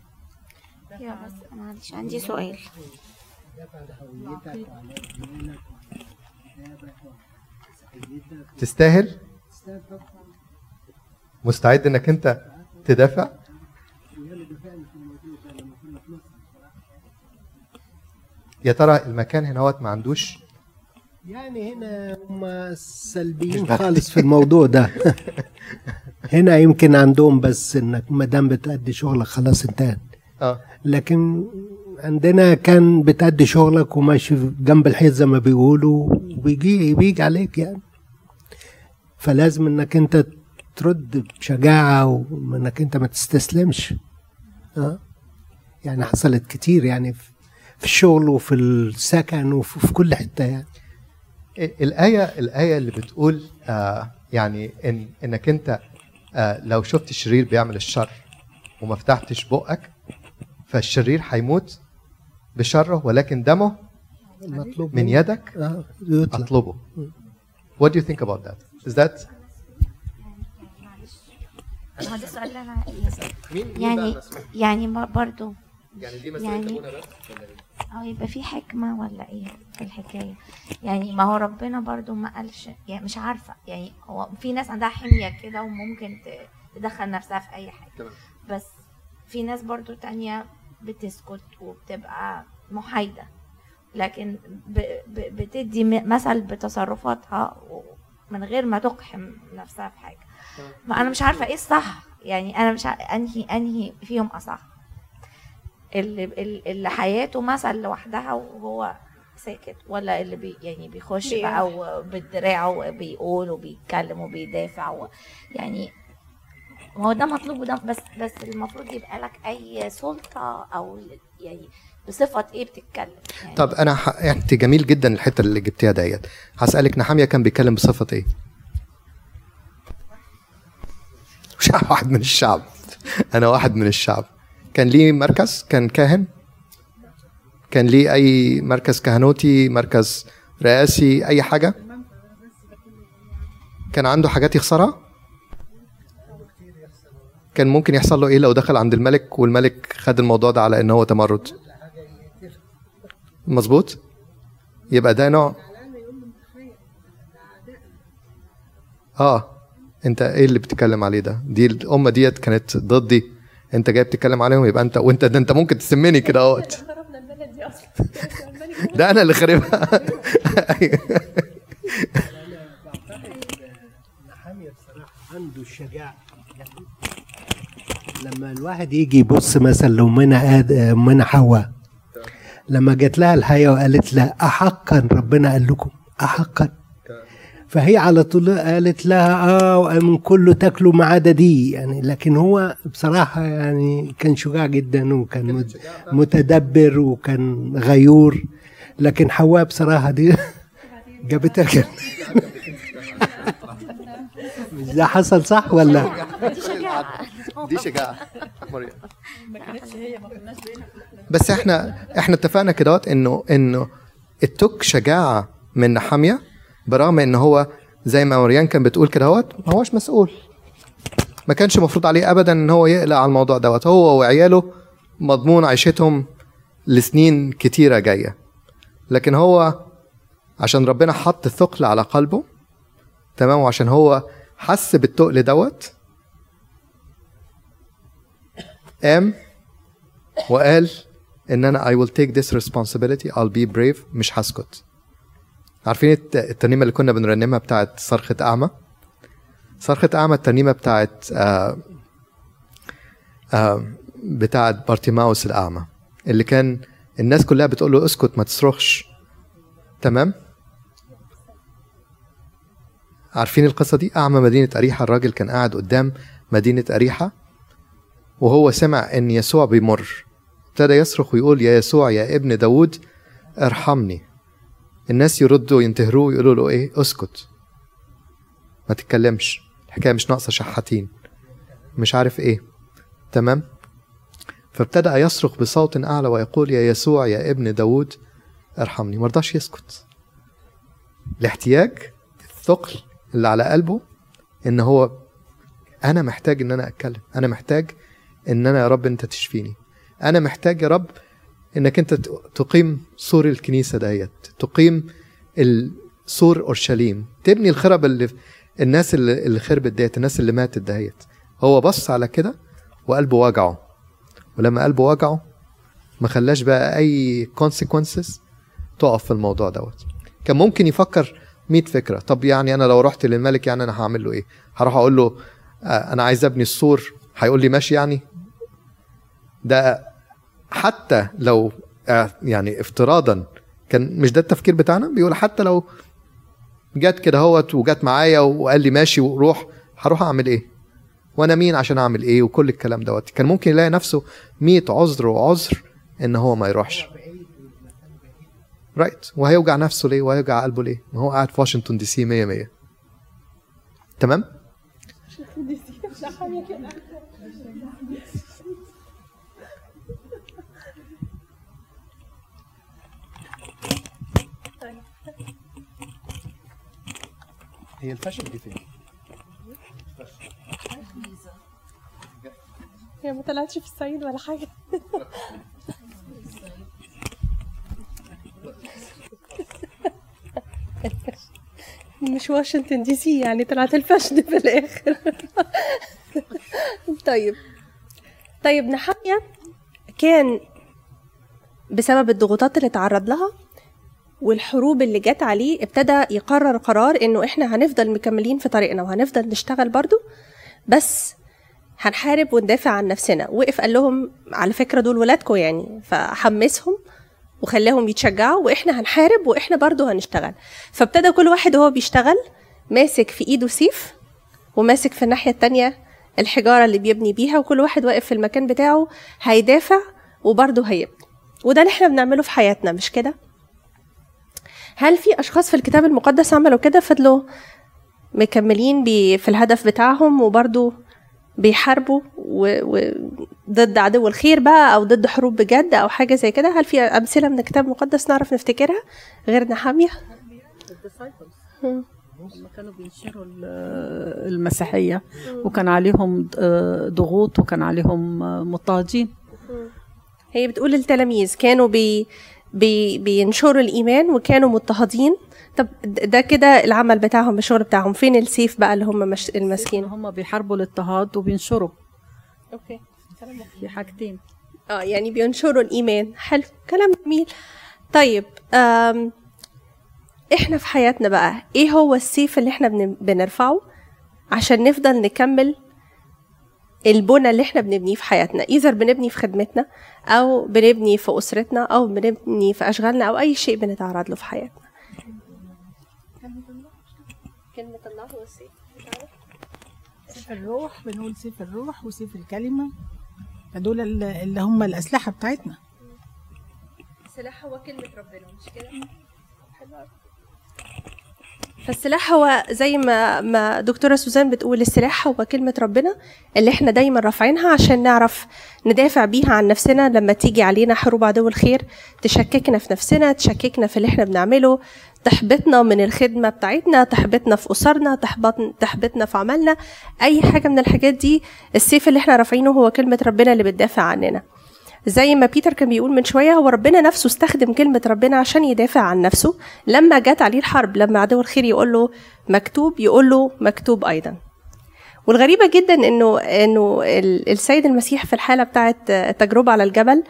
يا بس معلش عندي سؤال. تستاهل؟ مستعد إنك أنت تدافع؟ يا ترى المكان هنا ما عندوش؟ يعني هنا هم سلبيين خالص في الموضوع ده. هنا يمكن عندهم بس انك ما دام بتأدي شغلك خلاص انتهت. لكن عندنا كان بتأدي شغلك وماشي جنب الحيط زي ما بيقولوا، وبيجي عليك يعني. فلازم انك انت ترد بشجاعه، وانك انت ما تستسلمش. يعني حصلت كتير يعني في الشغل وفي السكن وفي كل حته يعني. الآية اللي بتقول يعني إنك أنت لو شفت الشرير بيعمل الشر وما فتحتش بقك فالشرير هيموت بشره ولكن دمه من يدك أطلبه. What do you think about that? Is that هذا السؤال اللي أنا يعني برضو يعني دي مسألة أبونا بس أو يبقى في حكمة ولا إيه في الحكاية؟ يعني ما هو ربنا برضو ما قالش، يعني مش عارفة، يعني هو في ناس عندها حمية كده وممكن تدخل نفسها في أي حاجة، بس في ناس برضو تانية بتسكت وبتبقى محايدة، لكن بتدي مثل بتصرفاتها من غير ما تقحم نفسها في حاجة. ما أنا مش عارفة إيه الصح، يعني أنا مش عارفة أنهي فيهم أصح، اللي حياته مثل لوحدها وهو ساكت، ولا اللي يعني بيخش بقى بالدراع وبيقول وبيتكلم وبيدافع يعني هو ده مطلوب وده بس المفروض يبقى لك اي سلطه او يعني بصفه ايه بتتكلم يعني. طب انا انت جميل جدا الحته اللي جبتيها ديت، هسالك نحميا كان بيتكلم بصفه ايه؟ مش واحد من الشعب انا واحد من الشعب. كان ليه مركز؟ كان كاهن؟ كان ليه أي مركز كهنوتي، مركز رئاسي، أي حاجة؟ كان عنده حاجات يخسرها؟ كان ممكن يحصل له إيه لو دخل عند الملك والملك خد الموضوع ده على إنه هو تمرد؟ مظبوط؟ يبقى ده نوع أنت إيه اللي بتتكلم عليه ده؟ دي الأمة ديت كانت ضدي، انت جاي بتتكلم عليهم، يبقى انت وانت ده انت ممكن تسميني كده اهوت. ده انا اللي خربها. نحميا بصراحه عنده الشجاعه، لما الواحد يجي يبص مثلا لامنا حواء لما جت لها الحياه وقالت لها احقا ربنا قال لكم احقا، فهي على طول قالت لها من كله تاكلوا ما عدا دي يعني. لكن هو بصراحه يعني كان شجاع جدا وكان متدبر وكان غيور، لكن حواء بصراحه دي جابتها كده. ده حصل صح ولا دي شجاعه ما كانتش هي، ما كناش بينا، بس احنا اتفقنا كده انه التوك شجاعه من نحميا، برغم ان هو زي ما مريان كان بتقول كده ما هوش مسؤول، ما كانش مفروض عليه ابدا ان هو يقلق على الموضوع دوت، هو وعياله مضمون عيشتهم لسنين كتيره جايه، لكن هو عشان ربنا حط الثقل على قلبه تمام، وعشان هو حس بالثقل دوت قام وقال ان انا I will take this responsibility, I'll be brave، مش هسكت. عارفين الترنيمة اللي كنا بنرنمها بتاعت صرخة أعمى؟ صرخة أعمى الترنيمة بتاعت بارتيماوس الأعمى، اللي كان الناس كلها بتقول له اسكت ما تصرخش تمام؟ عارفين القصة دي؟ أعمى مدينة أريحا، الراجل كان قاعد قدام مدينة أريحا وهو سمع إن يسوع بيمر، ابتدى يصرخ ويقول يا يسوع يا ابن داود ارحمني. الناس يردوا ينتهروه ويقولوا له ايه؟ اسكت ما تتكلمش، الحكايه مش ناقصه شحاتين مش عارف ايه تمام. فابتدأ يصرخ بصوت اعلى ويقول يا يسوع يا ابن داود ارحمني، ما رضاش يسكت لاحتياج الثقل اللي على قلبه، ان هو انا محتاج ان انا اتكلم، انا محتاج ان انا يا رب انت تشفيني، انا محتاج يا رب انك انت تقيم سور الكنيسه ديت، تقيم سور اورشليم، تبني الخرب اللي الناس اللي خربت ديت، الناس اللي ماتت ديت. هو بص على كده وقلبه وجعه، ولما قلبه وجعه ما خلاش بقى اي consequences تقف في الموضوع دوت. كان ممكن يفكر 100 فكره، طب يعني انا لو رحت للملك يعني انا هعمل له ايه؟ هروح اقول له انا عايز ابني السور، هيقول لي ماشي يعني؟ ده حتى لو يعني افتراضا كان مش ده التفكير بتاعنا، بيقول حتى لو جت كده وجت معايا وقال لي ماشي وروح، هروح اعمل ايه؟ وانا مين عشان اعمل ايه؟ وكل الكلام دوت. كان ممكن يلاقي نفسه 100 عذر ان هو ما يروحش. رايت. وهيوجع نفسه ليه وهيوجع قلبه ليه؟ ما هو قاعد في واشنطن دي سي 100. تمام؟ هي الفاشن دي فين؟ هي ما طلعتش في الصعيد ولا حاجه. مش واشنطن دي سي يعني، طلعت الفاشن في الاخر. طيب نحميا كان بسبب الضغوطات اللي اتعرض لها والحروب اللي جت عليه ابتدى يقرر قرار انه احنا هنفضل مكملين في طريقنا وهنفضل نشتغل برضو، بس هنحارب وندافع عن نفسنا. وقف قال لهم على فكرة دول ولادكم يعني، فحمسهم وخلاهم يتشجعوا، واحنا هنحارب واحنا برضو هنشتغل. فابتدى كل واحد وهو بيشتغل ماسك في ايده سيف وماسك في الناحية التانية الحجارة اللي بيبني بيها، وكل واحد واقف في المكان بتاعه هيدافع وبرضو هيبني. وده اللي احنا بنعمله في حياتنا، مش كده؟ هل في أشخاص في الكتاب المقدس عملوا كده، فضلوا مكملين في الهدف بتاعهم وبرضو بيحاربوا ضد عدو الخير بقى، أو ضد حروب بجد أو حاجة زي كده؟ هل في أمثلة من الكتاب المقدس نعرف نفتكرها غير نحميا؟ لما كانوا بينشروا المسيحية وكان عليهم ضغوط وكان عليهم مضطهدين، هي بتقول التلاميذ كانوا بينشروا الإيمان وكانوا مضطهدين. طب ده كده العمل بتاعهم، الشغل بتاعهم، فين السيف بقى اللي هم الماسكين؟ هم بيحاربوا الاضطهاد وبينشروا. اوكي، في حاجتين يعني بينشروا الإيمان. حلو، كلام جميل. طيب احنا في حياتنا بقى ايه هو السيف اللي احنا بنرفعه عشان نفضل نكمل البنى اللي احنا بنبنيه في حياتنا؟ اذا بنبني في خدمتنا او بنبني في اسرتنا او بنبني في اشغالنا او اي شيء بنتعرض له في حياتنا. كلمة الله هو السيف. سيف الروح، بنقول سيف الروح وسيف الكلمة، دول اللي هم الاسلحة بتاعتنا. السلاح هو كلمة ربنا، مش كده؟ فالسلاح هو زي ما دكتورة سوزان بتقول، السلاح هو كلمة ربنا اللي احنا دايما رافعينها عشان نعرف ندافع بيها عن نفسنا لما تيجي علينا حروب عدو الخير تشككنا في نفسنا، تشككنا في اللي احنا بنعمله، تحبطنا من الخدمة بتاعتنا، تحبطنا في أسرنا، تحبطنا في عملنا، أي حاجة من الحاجات دي. السيف اللي احنا رافعينه هو كلمة ربنا اللي بتدافع عننا. زي ما بيتر كان بيقول من شوية، هو ربنا نفسه استخدم كلمة ربنا عشان يدافع عن نفسه لما جات عليه الحرب، لما عدو الخير يقوله مكتوب يقوله مكتوب أيضا. والغريبة جدا إنه السيد المسيح في الحالة بتاعة التجربة على الجبل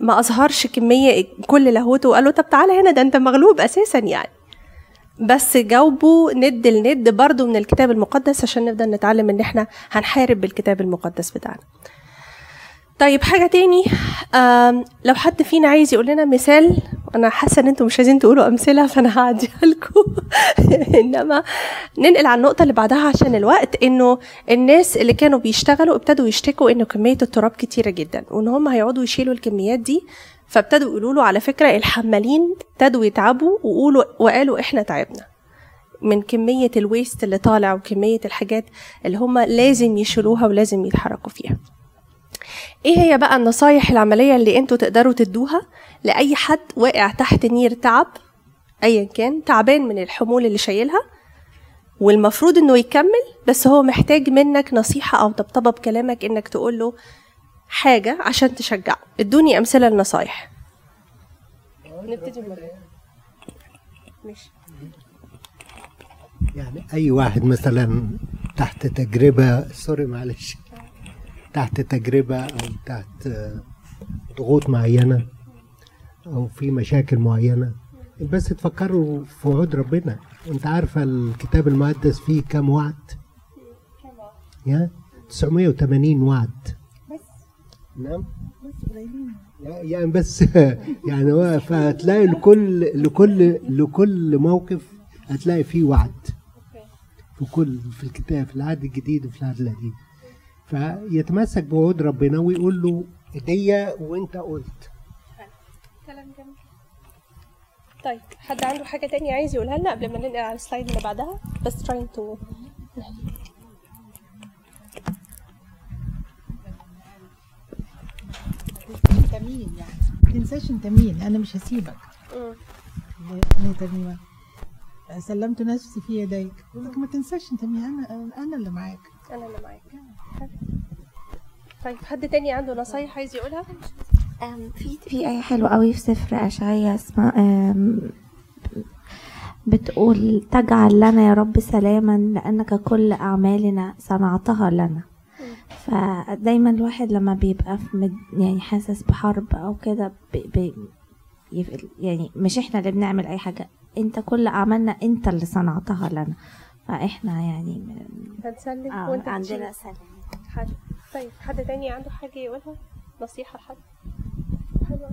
ما أظهرش كمية كل لاهوته وقال له طب تعالى هنا، ده أنت مغلوب أساسا يعني، بس جاوبه ند لند برضو من الكتاب المقدس عشان نبدأ نتعلم إن إحنا هنحارب بالكتاب المقدس بتاعنا. طيب حاجة تاني، لو حد فينا عايز يقول لنا مثال، أنا حاسة إن أنتم مش عايزين تقولوا أمثلة فأنا هعديها لكم. إنما ننقل على النقطة اللي بعدها عشان الوقت، إنه الناس اللي كانوا بيشتغلوا ابتدوا يشتكوا إنه كمية التراب كتيرة جدا وإن هم هيقعدوا يشيلوا الكميات دي. فابتدوا يقولوا له على فكرة الحمالين ابتدوا يتعبوا وقالوا إحنا تعبنا من كمية الويست اللي طالع وكمية الحاجات اللي هم لازم يشيلوها ولازم يتحركوا فيها. ايه هي بقى النصايح العملية اللي انتوا تقدروا تدوها لأي حد واقع تحت نير تعب ايا كان، تعبان من الحمول اللي شايلها والمفروض انه يكمل، بس هو محتاج منك نصيحة او طبطبة بكلامك انك تقوله حاجة عشان تشجعه؟ ادوني امثلة لنصايح. نبتدي ماشي. يعني اي واحد مثلا تحت تجربة تحت تجربة أو تحت ضغوط معينة أو في مشاكل معينة، بس تفكروا في وعود ربنا. أنت عارفة الكتاب المقدس فيه كم وعد؟ 980 وعد بس. نعم يعني بس يعني فهتلاقي لكل موقف هتلاقي فيه وعد في الكتاب، في العهد الجديد وفي العهد القديم. فيتمسك بوعود ربنا ويقول له هدية وانت قلت كلام جميل. طيب حد عنده حاجة تانية عايز يقولها لنا قبل ما ننقل على السلايد اللي بعدها؟ بس trying to تمين يعني ما تنساش تمين، أنا مش هسيبك. أنا تميمة سلمت نفسي في يديك، لكن ما تنساش تمين، أنا اللي معاك. أنا اللي معاك. طيب حد تاني عنده نصايح عايز يقولها؟ في آية حلوة قوي في سفر أشعية اسمها بتقول تجعل لنا يا رب سلاما لأنك كل أعمالنا صنعتها لنا. فدايما الواحد لما بيبقى في يعني حاسس بحرب أو كده يعني مش إحنا اللي بنعمل أي حاجة، أنت كل أعمالنا أنت اللي صنعتها لنا، فإحنا يعني هنسلم وأنت عندنا سلام. حلو. طيب حد تاني عنده حاجة يقولها؟ نصيحة لحد؟ حلوة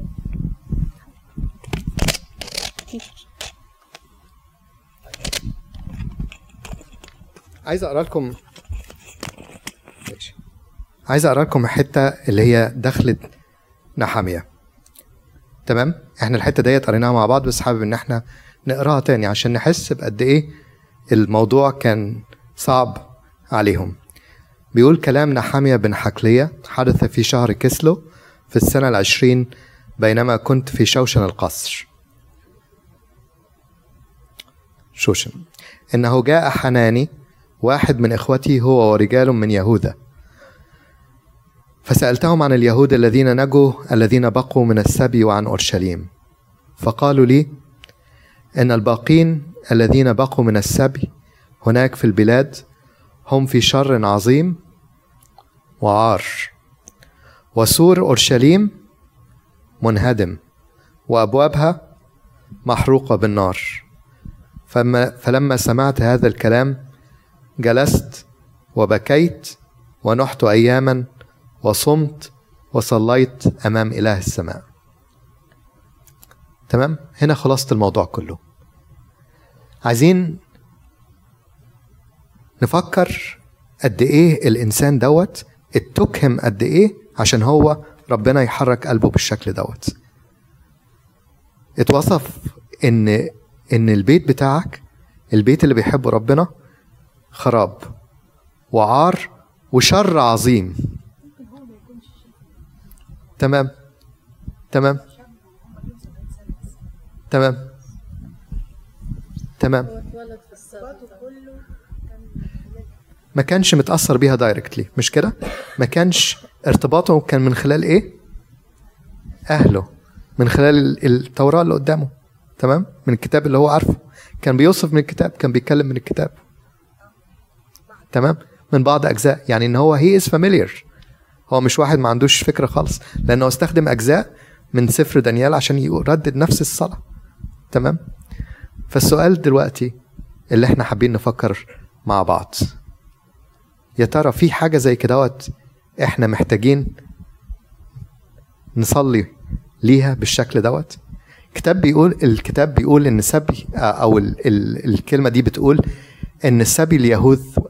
عايز اقرا لكم، عايز اقرا لكم الحته اللي هي دخلت نحميا. تمام، احنا الحته ديت قريناها مع بعض، بس حابب ان احنا نقراها تاني عشان نحس بقد ايه الموضوع كان صعب عليهم. بيقول كلام نحميا بن حكلية: حدث في شهر كسلو في السنة 20 بينما كنت في شوشن القصر. شوشن. إنه جاء حناني واحد من إخوتي هو ورجال من يهوذا، فسألتهم عن اليهود الذين نجوا الذين بقوا من السبي وعن أورشليم، فقالوا لي إن الباقين الذين بقوا من السبي هناك في البلاد هم في شر عظيم وعار، وسور أورشليم منهدم وأبوابها محروقة بالنار. فلما سمعت هذا الكلام جلست وبكيت ونحت أياما وصمت وصليت أمام إله السماء. تمام، هنا خلاصة الموضوع كله. عايزين نفكر قد ايه الانسان دوت اتكهم قد ايه عشان هو ربنا يحرك قلبه بالشكل دوت. اتوصف ان البيت بتاعك، البيت اللي بيحبه ربنا، خراب وعار وشر عظيم. تمام تمام تمام تمام. ما كانش متأثر بيها دايركتلي، مش كده؟ ما كانش ارتباطه كان من خلال ايه؟ اهله، من خلال التوراة اللي قدامه. تمام، من الكتاب اللي هو عارفه، كان بيوصف من الكتاب، كان بيتكلم من الكتاب. تمام، من بعض اجزاء، يعني ان هو he is familiar، هو مش واحد ما عندوش فكرة خالص، لانه استخدم اجزاء من سفر دانيال عشان يردد نفس الصلاة. تمام، فالسؤال دلوقتي اللي احنا حابين نفكر مع بعض، يا ترى في حاجة زي كدهوت احنا محتاجين نصلي ليها بالشكل دوت؟ الكتاب بيقول، ان سبي او الكلمة دي بتقول ان سبي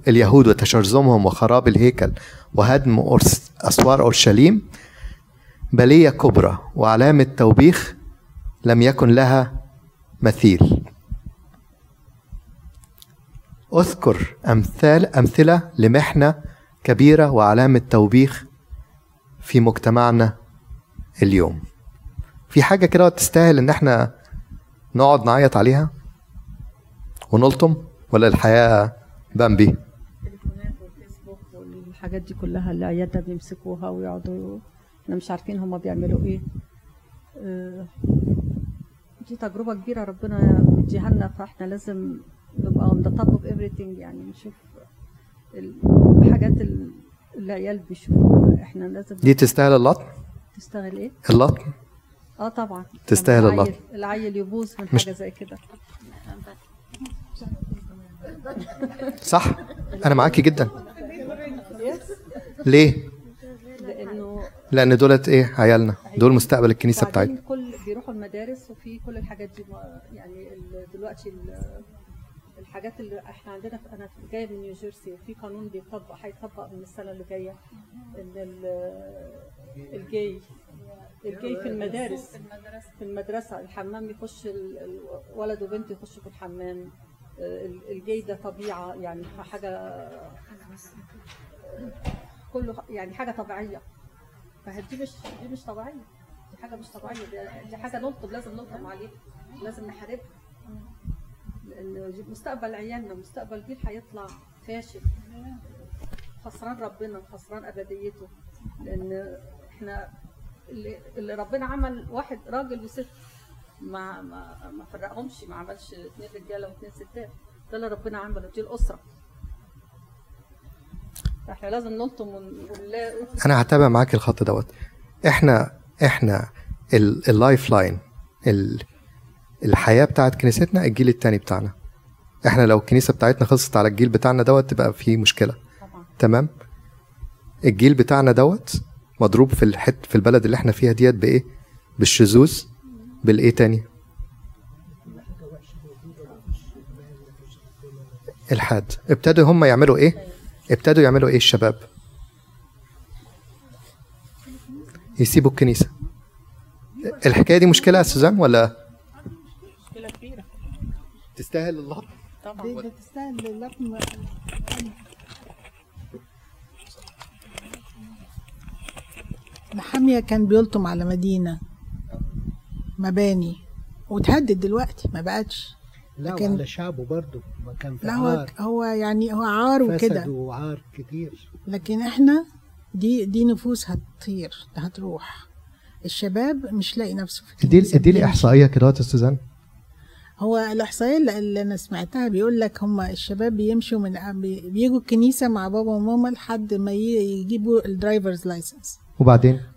اليهود وتشرذمهم وخراب الهيكل وهدم اسوار اورشليم بلية كبرى وعلامة توبيخ لم يكن لها مثيل. أذكر أمثلة لمحنة كبيرة وعلامة توبيخ في مجتمعنا اليوم. في حاجة كده تستاهل إن احنا نقعد نعيط عليها ونلطم، ولا الحياة بامبي؟ التليفونات والفيسبوك والحاجات دي كلها اللي عيادنا بيمسكوها ويقعدوا، احنا مش عارفين هما بيعملوا إيه. دي تجربة كبيرة ربنا مديها لنا، فاحنا لازم نبقى on the top of everything، يعني نشوف الحاجات اللي العيال بيشوفوها. احنا لازم دي تستاهل اللطم؟ تستاهل ايه؟ اللطم؟ اه طبعا تستاهل اللطم. العيل يبوظ من حاجه زي كده، صح؟ انا معاكي جدا. ليه؟ لان دولت ايه؟ عيالنا دول مستقبل الكنيسه بتاعتنا. كل بيروحوا المدارس وفي كل الحاجات دي، يعني دلوقتي الحاجات اللي احنا عندنا، انا جايه من نيوجيرسي وفي قانون هيطبق من السنه اللي جايه ان الجاي الجاي في المدارس الحمام يخش الولد وبنت يخشوا في الحمام. الجاي ده طبيعه يعني حاجه كله يعني حاجه طبيعيه، فدي مش طبيعيه، دي حاجه مش طبيعيه، دي حاجه نلطم، لازم نلطم عليها، لازم نحاربها، لان مستقبل عيالنا مستقبل جيل هيطلع فاشل خسران ربنا وخسران ابديته، لان احنا اللي ربنا عمل واحد راجل وست ما فرقهمش، ما عملش 2 رجاله و2 ستات، ده اللي ربنا عمله، دي الاسره. احنا لازم نلطم انا هتابع معاك الخط دوت. احنا اللايف لاين الحياه بتاعت كنيستنا الجيل الثاني بتاعنا. احنا لو الكنيسه بتاعتنا خلصت على الجيل بتاعنا دوت تبقى في مشكله طبعا. تمام. الجيل بتاعنا دوت مضروب في البلد اللي احنا فيها ديت بايه؟ بالشذوذ، بالايه تاني؟ الحاد. ابتدوا هم يعملوا ايه؟ ابتدوا يعملوا ايه الشباب؟ يسيبوا الكنيسه. الحكايه دي مشكله يا سوزان ولا؟ مشكله كبيره. تستاهل اللطم؟ طبعا تستاهل اللطم. نحميا كان بيلطم على مدينه مباني وتهدد دلوقتي، ما بقتش. لكن على شعبه برضه ما كان في عار. هو يعني هو عار وكده، فسد وعار كتير. لكن احنا دي نفوس هتطير، هتروح. الشباب مش لاقي نفسه في كده. اديلي احصائيه كده يا سوزان. هو الاحصائيه اللي انا سمعتها بيقول لك هم الشباب بيمشوا بيجوا الكنيسه مع بابا وماما لحد ما يجيبوا الدرايفرز لايسنس،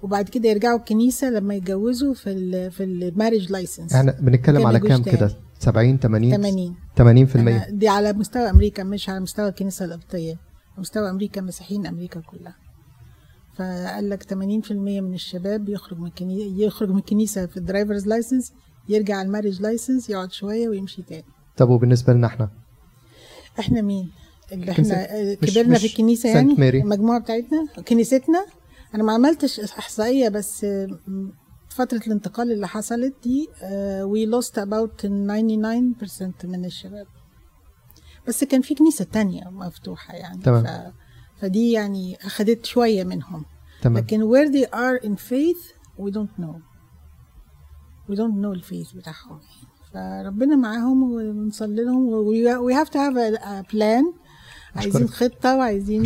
وبعد كده يرجعوا الكنيسه لما يتجوزوا في المارج لايسنس. احنا بنتكلم على كام كده؟ 70 80 80%. دي على مستوى امريكا، مش على مستوى الكنيسه القبطيه، مستوى امريكا، مسيحيين امريكا كلها. فقال لك 80% من الشباب يخرج من الكنيسه في الدرايفرز لايسنس، يرجع على المارج لايسنس، يقعد شويه ويمشي تاني. طب وبالنسبه لنا احنا مين؟ اللي احنا كبرنا في الكنيسه يعني ميري. المجموعه بتاعتنا كنيستنا، انا ما عملتش احصائيه، بس فتره الانتقال اللي حصلت دي وي لوست اباوت 99% من الشباب، بس كان في كنيسه تانية مفتوحه يعني. تمام. فدي يعني اخذت شويه منهم. تمام. لكن where they are in faith we don't know الفيث بتاعهم، فربنا معاهم ونصلي لهم. وي هاف تو هاف ا بلان، عايزين خطه وعايزين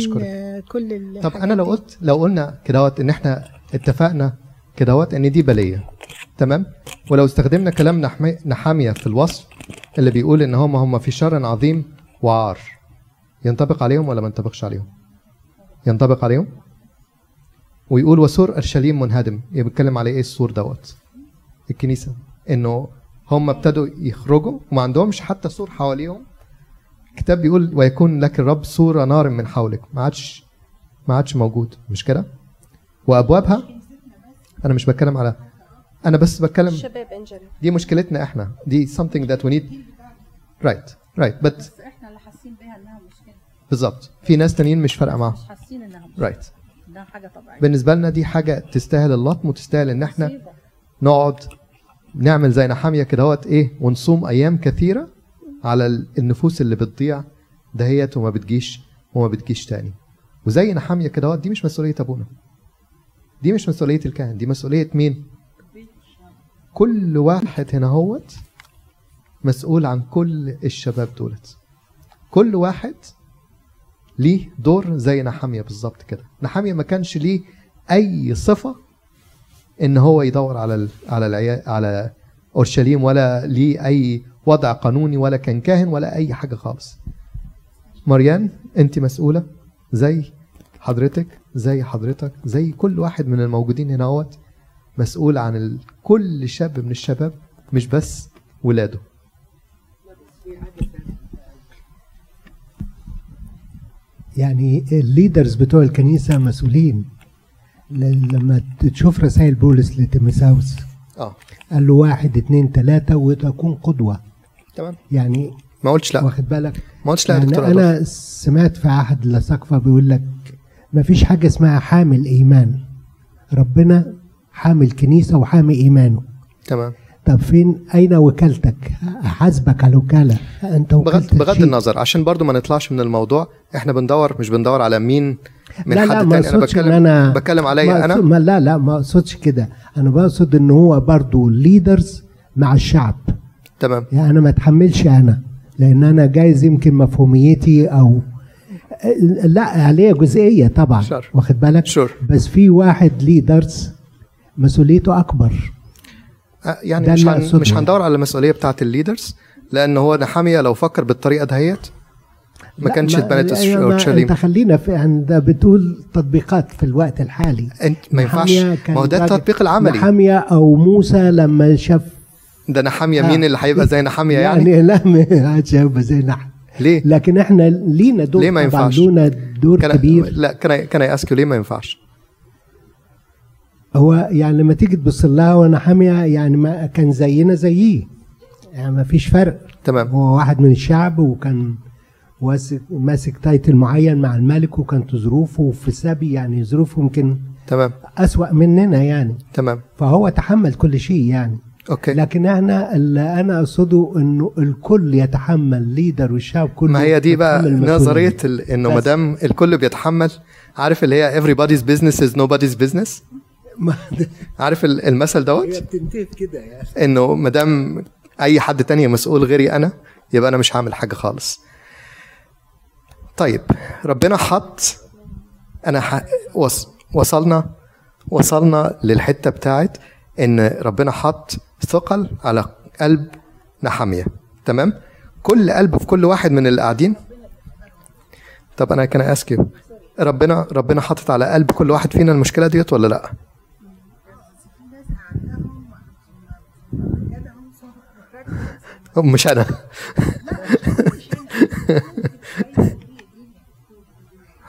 كل الحاجات. طب انا لو قلنا كدهوت ان احنا اتفقنا كدهوت ان دي بليه، تمام، ولو استخدمنا كلام نحميا في الوصف اللي بيقول ان هم في شر عظيم وعار، ينطبق عليهم ولا ما ينطبقش عليهم؟ ينطبق عليهم. ويقول وسور اورشليم منهدم، بيتكلم على ايه السور دوت؟ الكنيسه، انه هم ابتدوا يخرجوا وما عندهمش حتى سور حواليهم. الكتاب بيقول ويكون لك الرب سور نار من حولك، ما عادش موجود، مش كده؟ وابوابها. انا مش بتكلم على، انا بس بتكلم دي مشكلتنا احنا، دي something that we need right but احنا اللي حاسين بيها انها مشكله بالظبط. في ناس تانيين مش فارقه معاهم، مش حاسين انها right. ده حاجه طبيعيه بالنسبه لنا، دي حاجه تستاهل اللطم، وتستاهل ان احنا نقعد نعمل زي نحميا كدهوت ايه، ونصوم ايام كثيره على النفوس اللي بتضيع دهيت وما بتجيش تاني. وزي نحميا كدهوت، دي مش مسؤوليه ابونا، دي مش مسؤوليه الكاهن، دي مسؤوليه مين؟ كل واحد هنا هوت مسؤول عن كل الشباب دولت. كل واحد ليه دور زي نحميا بالظبط كده. نحميا ما كانش ليه اي صفه ان هو يدور على اورشليم، ولا ليه اي وضع قانوني، ولا كان كاهن، ولا اي حاجه خالص. مريان انت مسؤوله زي حضرتك زي كل واحد من الموجودين هنا اهوت، مسؤول عن كل شاب من الشباب، مش بس ولاده. يعني الليدرز بتوع الكنيسه مسؤولين. لما تشوف رسائل بولس لتيموثاوس قال له 1 2 3 وتكون قدوه. تمام. يعني ما قلتش لا، واخد بالك؟ ما قلتش لا يا دكتور. انا سمعت في عهد لسقفه بيقول لك ما فيش حاجه اسمها حامل ايمان، ربنا حامل كنيسة وحامي إيمانه. تمام. طب فين أين وكالتك؟ أحاسبك على وكالة أنت وكالتك. بغض النظر عشان برضو ما نطلعش من الموضوع، إحنا مش بندور على مين من لا حد تاني. أنا بتكلم عليا أنا. لا ما أقصدش كده، أنا بقصد إن هو برضو ليدرز مع الشعب. تمام. يعني أنا ما أتحملش أنا، لأن أنا جايز يمكن مفهوميتي أو لا عليها جزئية طبعا. شر. واخد بالك؟ شر. بس في واحد ليدرز مسؤوليته أكبر. يعني مش هندور على المسؤوليه بتاعت الليدرز، لان هو نحميا لو فكر بالطريقه دهيت ما كانش اتبنت اورشليم. انت خلينا في عند بتقول تطبيقات في الوقت الحالي، ما ينفعش. ما هو ده التطبيق العملي. نحميا او موسى لما شاف ده نحميا مين اللي هيبقى زي نحميا؟ يعني لا مش هيبقى زي نحميا. ليه؟ لكن احنا لينا دور. ليه ما ينفعش؟ لينا دور كبير. لا كان اسكو ليه ما ينفعش؟ هو يعني لما تيجي تبص لها ونحميا يعني ما كان زينا زيه، يعني ما فيش فرق. تمام. هو واحد من الشعب وكان ماسك تايتل معين مع الملك، وكانت ظروفه في سبي، يعني ظروفه يمكن تمام أسوأ مننا يعني. تمام. فهو تحمل كل شيء يعني. اوكي. لكن احنا اللي انا اقصده انه الكل يتحمل، ليدر والشعب كله. ما هي دي بقى نظريه انه ما دام الكل بيتحمل، عارف اللي هي everybody's business is nobody's business. عارف المثل دوت؟ هي بتنتهي كده يعني، انه ما دام اي حد تاني مسؤول غيري انا، يبقى انا مش هعمل حاجه خالص. طيب ربنا حط وصلنا للحته بتاعت ان ربنا حط ثقل على قلب نحميا. تمام. كل قلب في كل واحد من اللي قاعدين. طب انا كان اسكيو، ربنا حاطط على قلب كل واحد فينا المشكله ديت ولا لا؟ مش انا.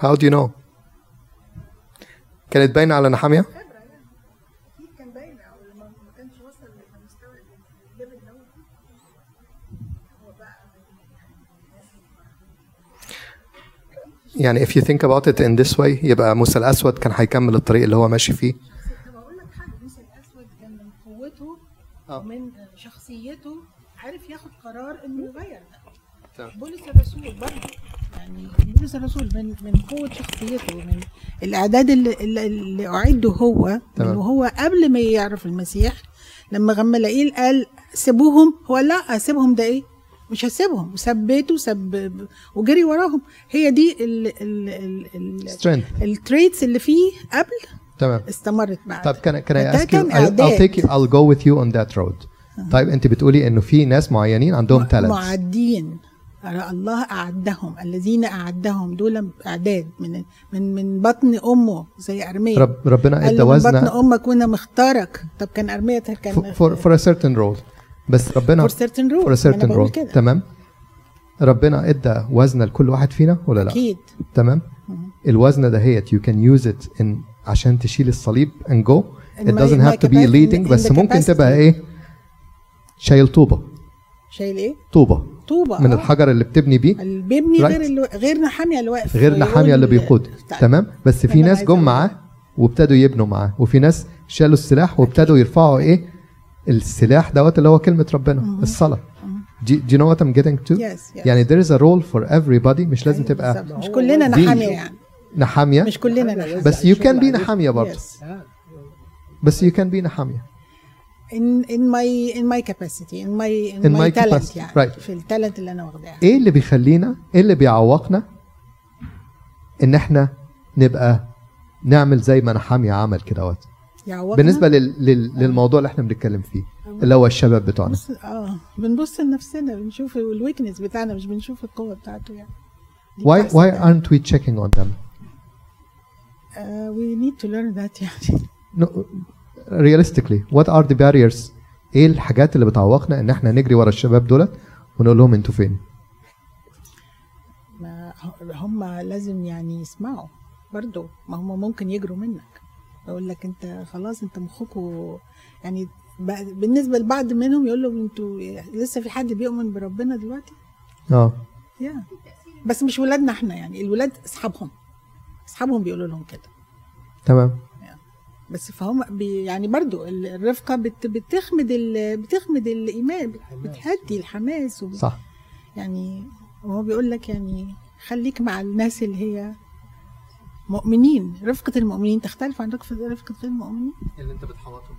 How do you know؟ كانت باينه على نحميا؟ كان باينه، ما كانش وصل لمستوى الليفل ده. هو بقى يعني if you think about it in this way، يبقى موسى الاسود كان هيكمل الطريق اللي هو ماشي فيه. بقول لك حاجه، موسى الاسود كان من قوته ومن شخصيته عارف ياخد قرار انه يغير ده. بولس الرسول برضه، يعني بولس الرسول من قوه شخصيته ومن الاعداد اللي اعده هو، وهو قبل ما يعرف المسيح لما غملائيل قال سيبوهم، هو لا سيبهم، ده ايه؟ مش هسيبهم، وثبته وسب وجري وراهم. هي دي التريتس اللي فيه قبل. تمام. استمرت بعد. طب can I ask you I'll go with you on that road. طيب انت بتقولي انه في ناس معينين عندهم تالنت، معدين، الله اعدهم، الذين اعدهم دول اعداد من بطن امه، زي ارميا. ربنا ادى وزن بطن امك وانا مختارك. طب كان ارميا كان فور سيرتن رول، بس ربنا فور سيرتن رول. تمام. ربنا ادى وزن لكل واحد فينا ولا لا؟ اكيد. تمام. الوزن ده هيت يو كان يوز ات عشان تشيل الصليب اند جو. ات دازنت هاف تو بي ليدنج، بس ممكن تبقى ايه؟ شايل طوبه. شايل ايه؟ طوبه من الحجر اللي بتبني بيه، اللي بيبني غير نحميا اللي واقف، غير نحميا اللي بيقود. تمام. بس في ناس جم معاه وابتدوا يبنوا معاه، وفي ناس شالوا السلاح وابتدوا يرفعوا ايه؟ السلاح دوت اللي هو كلمه ربنا، الصلاه. Do you know what I'm getting to؟ yes. يعني there is a role for everybody. مش لازم تبقى مش كلنا نحميا، يعني نحميا مش كلنا نحميا، بس you can be نحميا برضه. بس you can be نحميا in my capacity in my talent. يعني right. في التالنت اللي انا واخداه. ايه اللي بيخلينا، ايه اللي بيعوقنا ان احنا نبقى نعمل زي ما نحميا عمل كده بالنسبه للموضوع اللي احنا بنتكلم فيه اللي هو الشباب بتوعنا؟ بنبص لنفسنا، بنشوف الويكنس بتاعنا، مش بنشوف القوه بتاعته. يعني why aren't we checking on them؟ we need to learn that. يعني no. Realistically, what are the barriers؟ ايه الحاجات اللي بتعوقنا ان احنا نجري ورا الشباب دولت ونقول لهم انتوا فين؟ هم لازم يعني يسمعوا برضه، ما هم ممكن يجروا منك، يقول لك انت خلاص انت مخكوا. يعني بالنسبه لبعض منهم يقول لهم انتوا لسه في حد بيؤمن بربنا دلوقتي؟ بس مش ولادنا احنا، يعني الولاد اصحابهم بيقولوا لهم كده. تمام. بس فهم يعني برضو الرفقه بتخمد الايمان، بتهدي الحماس صح. يعني هو بيقول لك يعني خليك مع الناس اللي هي مؤمنين. رفقه المؤمنين تختلف عن رفقه غير المؤمنين اللي انت بتحوطهم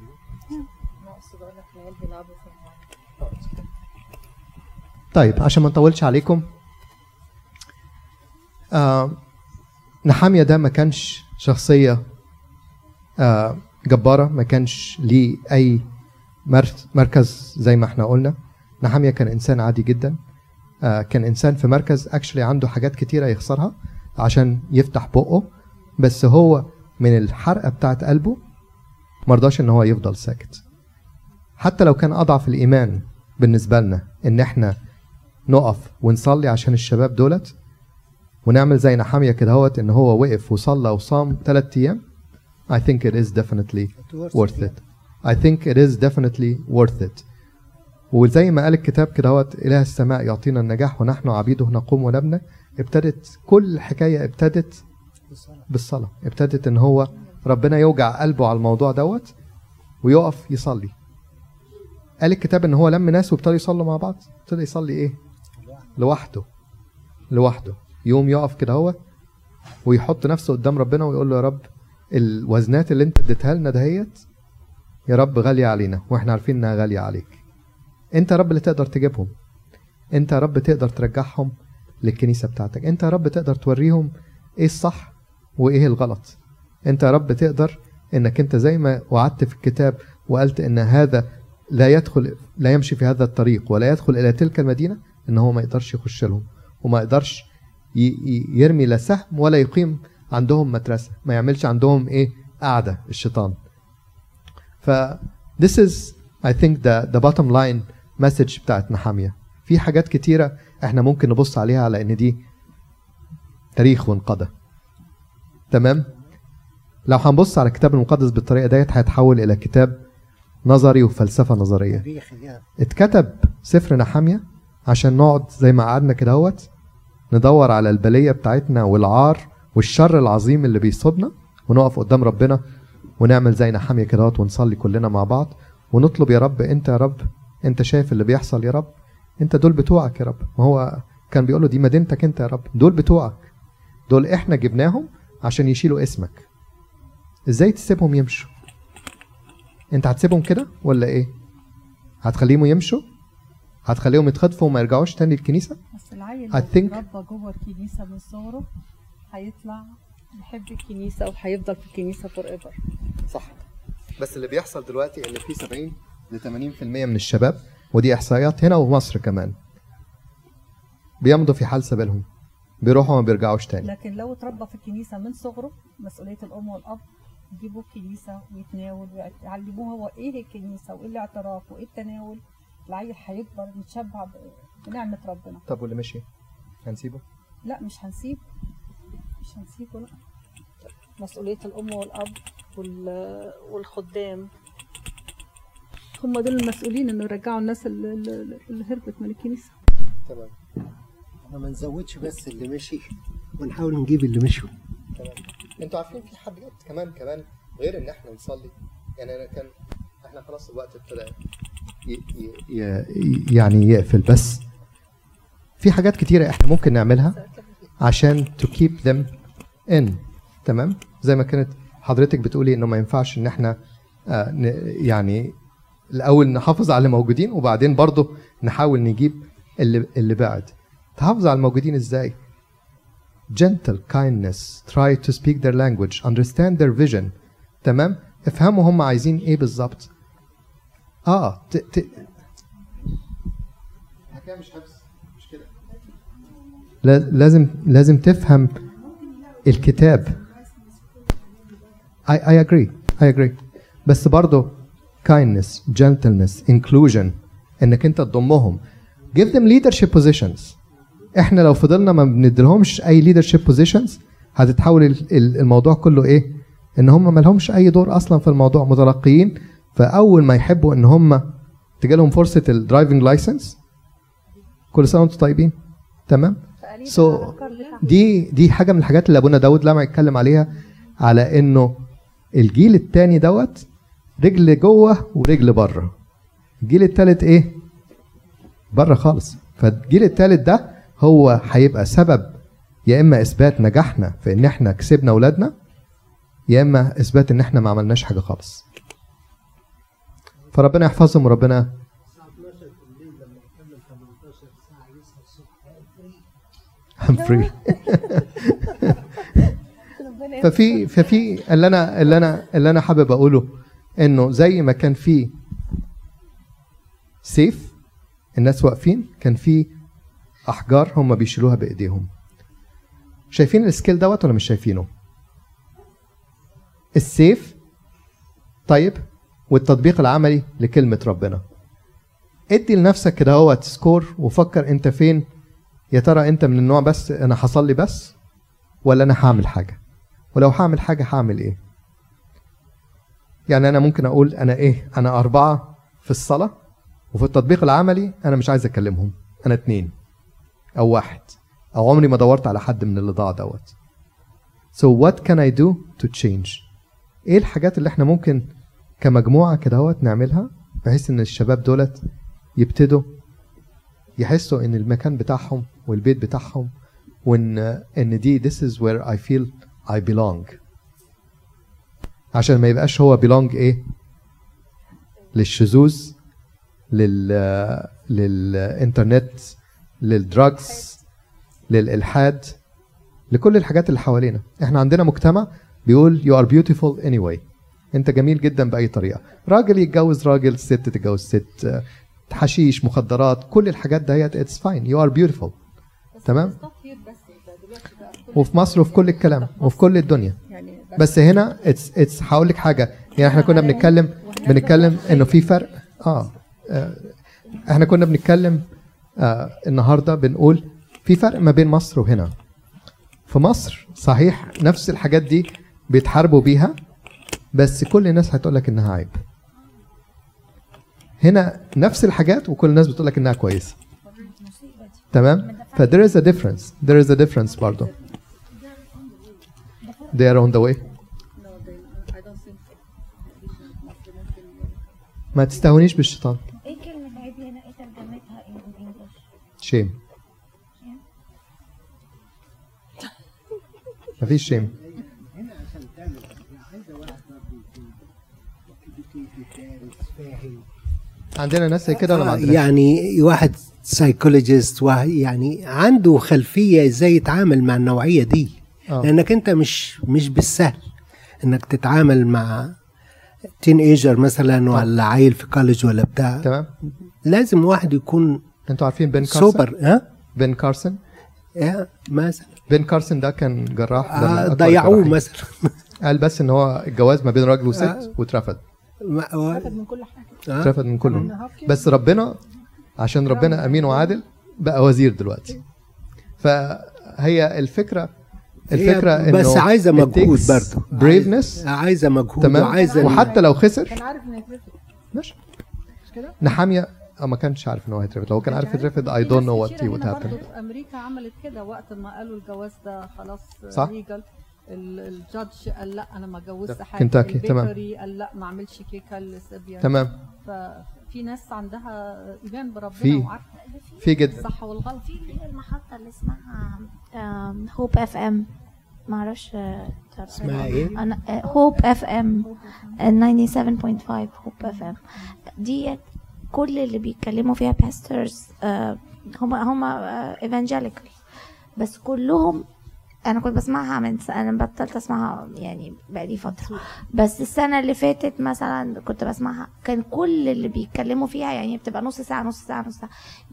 بيهم. اقصد اقول لك العيال بيلعبوا في الملعب. طيب عشان ما نطولش عليكم، نحميا ده ما كانش شخصيه جباره، ما كانش ليه اي مركز زي ما احنا قلنا. نحميا كان انسان عادي جدا، كان انسان في مركز اكشلي عنده حاجات كتيره يخسرها عشان يفتح بقه، بس هو من الحرقه بتاعت قلبه مرضاش ان هو يفضل ساكت. حتى لو كان اضعف الايمان بالنسبه لنا ان احنا نقف ونصلي عشان الشباب دولت ونعمل زي نحميا كده اهوت، ان هو وقف وصلى وصام 3 ايام. I think it is definitely worth it. I think it is definitely worth it. وزي ما قال الكتاب كده اهوت، اله السماء يعطينا النجاح ونحن عبيده نقوم ونبنى. ابتدت كل الحكايه ابتدت بالصلاه، ابتدت ان هو ربنا يوجع قلبه على الموضوع دوت ويقف يصلي. قال الكتاب ان هو لم ناس وابتدوا يصلوا مع بعض. ابتدى يصلي ايه؟ لوحده. يوم يقف كده هو ويحط نفسه قدام ربنا ويقول له يا رب الوزنات اللي انت اديتها لنا دهيت يا رب غاليه علينا، واحنا عارفين انها غاليه عليك. انت يا رب اللي تقدر تجيبهم، انت يا رب تقدر ترجعهم للكنيسه بتاعتك، انت يا رب تقدر توريهم ايه الصح وايه الغلط، انت يا رب تقدر انك انت زي ما وعدت في الكتاب وقلت ان هذا لا يمشي في هذا الطريق ولا يدخل الى تلك المدينه، ان هو ما يقدرش يخش لهم وما يقدرش يرمي لا سهم ولا يقيم عندهم مدرسه، ما يعملش عندهم ايه؟ قاعده الشيطان. ف this is I think the bottom line message بتاعت نحميا. في حاجات كتيره احنا ممكن نبص عليها على ان دي تاريخ وانقضى. تمام؟ لو هنبص على الكتاب المقدس بالطريقه ديت هيتحول الى كتاب نظري وفلسفه نظريه. اتكتب سفر نحميا عشان نقعد زي ما قعدنا كده اهوت ندور على البليه بتاعتنا والعار والشر العظيم اللي بيصيبنا، ونقف قدام ربنا ونعمل زي نحميا كده اهوت ونصلي كلنا مع بعض ونطلب يا رب انت يا رب انت شايف اللي بيحصل يا رب، انت دول بتوعك يا رب. ما هو كان بيقول له دي مدينتك انت يا رب، دول بتوعك، دول احنا جبناهم عشان يشيلوا اسمك. ازاي تسيبهم يمشوا؟ انت هتسيبهم كده ولا ايه؟ هتخليهم يمشوا؟ هتخليهم يتخطفوا وما يرجعوش تاني الكنيسه؟ بس العيل اللي اتربى جوه الكنيسه من صغره هيطلع يحب الكنيسه وهيفضل في الكنيسه فور ايفر. صح. بس اللي بيحصل دلوقتي ان في 70 ل 80% من الشباب، ودي احصائيات هنا ومصر كمان، بيمضوا في حال سبيلهم، بيروحوا وما بيرجعوش تاني. لكن لو اتربى في الكنيسه من صغره، مسؤوليه الام والاب يجيبوه الكنيسه ويتناول ويعلموه هو ايه الكنيسه وايه الاعتراف وايه التناول. العيل هيكبر متشبع بنعمه ربنا. طب واللي ماشي هنسيبه؟ لا مش هنسيبه، مش هنسيبه، لا. مسؤوليه الام والاب والخدام هم دول المسؤولين انه يرجعوا الناس اللي هربت من الكنيسه. تمام. احنا ما نزودش بس اللي ماشي ونحاول نجيب اللي مشوا. تمام. انتوا عارفين في حاجات كمان غير ان احنا نصلي، يعني انا كان احنا خلاص الوقت ابتدى يعني يقفل، بس في حاجات كتيره احنا ممكن نعملها عشان to keep them in. تمام؟ زي ما كانت حضرتك بتقولي انه ما ينفعش ان احنا يعني الاول نحافظ على اللي موجودين وبعدين برضه نحاول نجيب اللي بعد. تحافظ على الموجودين ازاي؟ gentle kindness, try to speak their language, understand their vision. تمام؟ افهموا هم عايزين ايه بالظبط. حكايه مش حفظ، مش كده. لازم تفهم الكتاب. I agree. بس برضه kindness, gentleness, inclusion، انك انت تضمهم. give them leadership positions. احنا لو فضلنا ما بنديلهمش اي leadership positions هتتحول الموضوع كله ايه؟ ان هم ما لهمش اي دور اصلا في الموضوع، متلقيين. فاول ما يحبوا ان هم تجي لهم فرصه الدرايفنج لايسنس، كل سنه وانتم طيبين. تمام؟ دي حاجه من الحاجات اللي ابونا داود لما يتكلم عليها على انه الجيل الثاني دوت رجل جوه ورجل بره. الجيل الثالث ايه؟ بره خالص. فالجيل الثالث ده هو هيبقى سبب يا اما اثبات نجاحنا في ان احنا كسبنا اولادنا، يا اما اثبات ان احنا ما عملناش حاجه خالص. فربنا يحفظهم وربنا. I'm free. ففي اللي انا حابب اقوله انه زي ما كان في سيف الناس واقفين، كان في احجار هم بيشيلوها بايديهم. شايفين السكيل دوت ولا مش شايفينه؟ السيف طيب والتطبيق العملي لكلمه ربنا. ادي لنفسك كده اهوت سكور وفكر انت فين. يا ترى انت من النوع بس انا حصل لي بس، ولا انا هعمل حاجه؟ ولو هعمل حاجه هعمل ايه؟ يعني انا ممكن اقول انا ايه، انا 4 في الصلاه وفي التطبيق العملي انا مش عايز اكلمهم، انا 2 أو 1 او عمري ما دورت على حد من اللي ضاع دوت. So what can I do to change؟ ايه الحاجات اللي احنا ممكن كمجموعه كدهوت نعملها بحيث ان الشباب دولت يبتدوا يحسوا ان المكان بتاعهم والبيت بتاعهم، وان دي this is where I feel I belong، عشان ما يبقاش هو belong ايه؟ للشذوذ، للانترنت، للدراجز، للالحاد، لكل الحاجات اللي حوالينا. احنا عندنا مجتمع بيقول you are beautiful anyway، انت جميل جدا باي طريقه، راجل يتجوز راجل، ست تتجوز ست، حشيش، مخدرات، كل الحاجات دهيت اتس فاين، يو ار بيوتيفول. تمام؟ وفي مصر وفي كل الكلام وفي كل الدنيا، بس هنا اتس هقول لك حاجه، يعني احنا كنا بنتكلم انه في فرق. احنا كنا بنتكلم النهارده بنقول في فرق ما بين مصر وهنا. في مصر صحيح نفس الحاجات دي بيتحاربوا بيها، بس كل الناس هتقول لك انها عيب. هنا نفس الحاجات وكل الناس بتقول لك انها كويسه. تمام؟ فthere is a difference. There is a difference برضه. They are on the way. ما تستهونيش بالشيطان. ايه كلمة عيب هنا ايه ترجمتها بالانجلش؟ shame. مفيش shame. هنا عشان تعمل عايزة واحد فاهم. عندنا ناس كده ولا ما عندناش؟ يعني واحد سايكولوجيست يعني عنده خلفيه ازاي يتعامل مع النوعيه دي. لانك انت مش بالسهل انك تتعامل مع تين ايجر مثلا ولا عيل في كوليج ولا بتاع. تمام. لازم واحد يكون، انتوا عارفين بن كارسن سوبر. بن كارسن مثلا، بن كارسن ده كان جراح، ضيعوه مثلا. قال بس ان هو الجواز ما بين راجل وست واترفض، اترفض من كل حاجه، اترفض من كله، بس ربنا عشان ربنا امين وعادل بقى وزير دلوقتي. فهي الفكره انه بس عايزه مجهود برضه، بريفنس، عايزه مجهود، وعايزه وحتى لو خسر كان عارف انه يترفض. ماشي نحميا ما كانش عارف ان هو هيترفض، لو كان عارف يترفض اي دونت نو وات وات هابن. امريكا عملت كده وقت ما قالوا الجواز ده خلاص ليجل، الجادج قال لا انا ما اتجوزت حاجه، كنتاكي قال لا ما اعملش كيكه للسبيان. تمام. في ناس عندها ايمان بربنا وعارفه في جد الصح والغلط. في المحطه اللي اسمها هوب اف ام، ما اعرفش اسمها ايه، انا هوب اف ام 97.5 هوب اف ام دي كل اللي بيتكلموا فيها باسترز هم ايفانجيليكال، بس كلهم انا كنت بسمعها من انا بطلت اسمعها يعني بقالي فتره، بس السنه اللي فاتت مثلا كنت بسمعها، كان كل اللي بيتكلموا فيها يعني بتبقى نص ساعه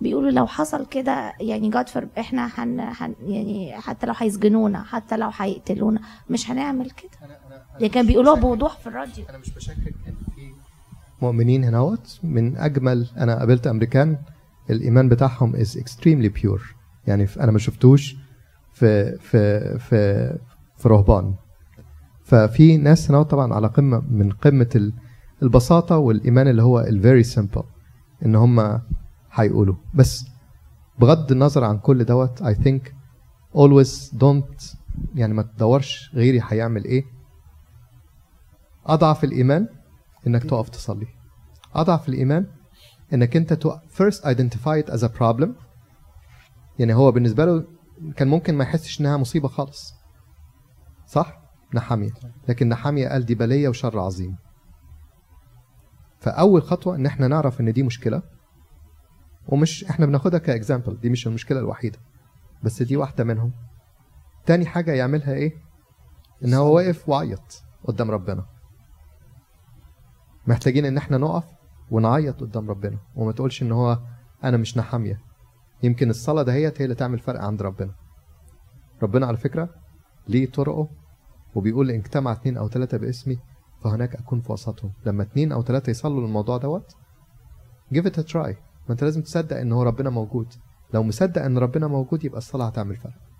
بيقولوا لو حصل كده يعني جادفر احنا يعني حتى لو هيسجنونا حتى لو هيقتلونا مش هنعمل كده. ده كان بيقولوها بوضوح في الراديو. انا مش بشكك ان في مؤمنين هناوت من اجمل، انا قابلت امريكان الايمان بتاعهم is extremely pure، يعني انا ما شفتوش في في في في رهبان. ففي ناس هنا طبعا على قمه من قمه البساطه والايمان اللي هو الفيري سمبل ان هم هيقولوا. بس بغض النظر عن كل دوت I think always don't، يعني ما تدورش غيري هيعمل ايه، اضعف الايمان انك تقف تصلي. اضعف الايمان انك انت first identify it as a problem. يعني هو بالنسبه له كان ممكن ما يحسش انها مصيبه خالص. صح؟ نحميا، لكن نحميا قال دي بليه وشر عظيم. فاول خطوه ان احنا نعرف ان دي مشكله، ومش احنا بناخدها كاكزامبل، دي مش المشكله الوحيده بس دي واحده منهم. تاني حاجه يعملها ايه؟ ان هو واقف وعيط قدام ربنا. محتاجين ان احنا نقف ونعيط قدام ربنا، وما تقولش ان هو انا مش نحميا. يمكن الصلاه دهيت هي اللي تعمل فرق عند ربنا. ربنا على فكره ليه طرقه، وبيقول ان اجتمع 2 أو 3 باسمي فهناك اكون في وسطهم. لما 2 أو 3 يصلوا للموضوع دوت give it a try. ما انت لازم تصدق ان هو ربنا موجود. لو مصدق ان ربنا موجود يبقى الصلاه هتعمل فرق.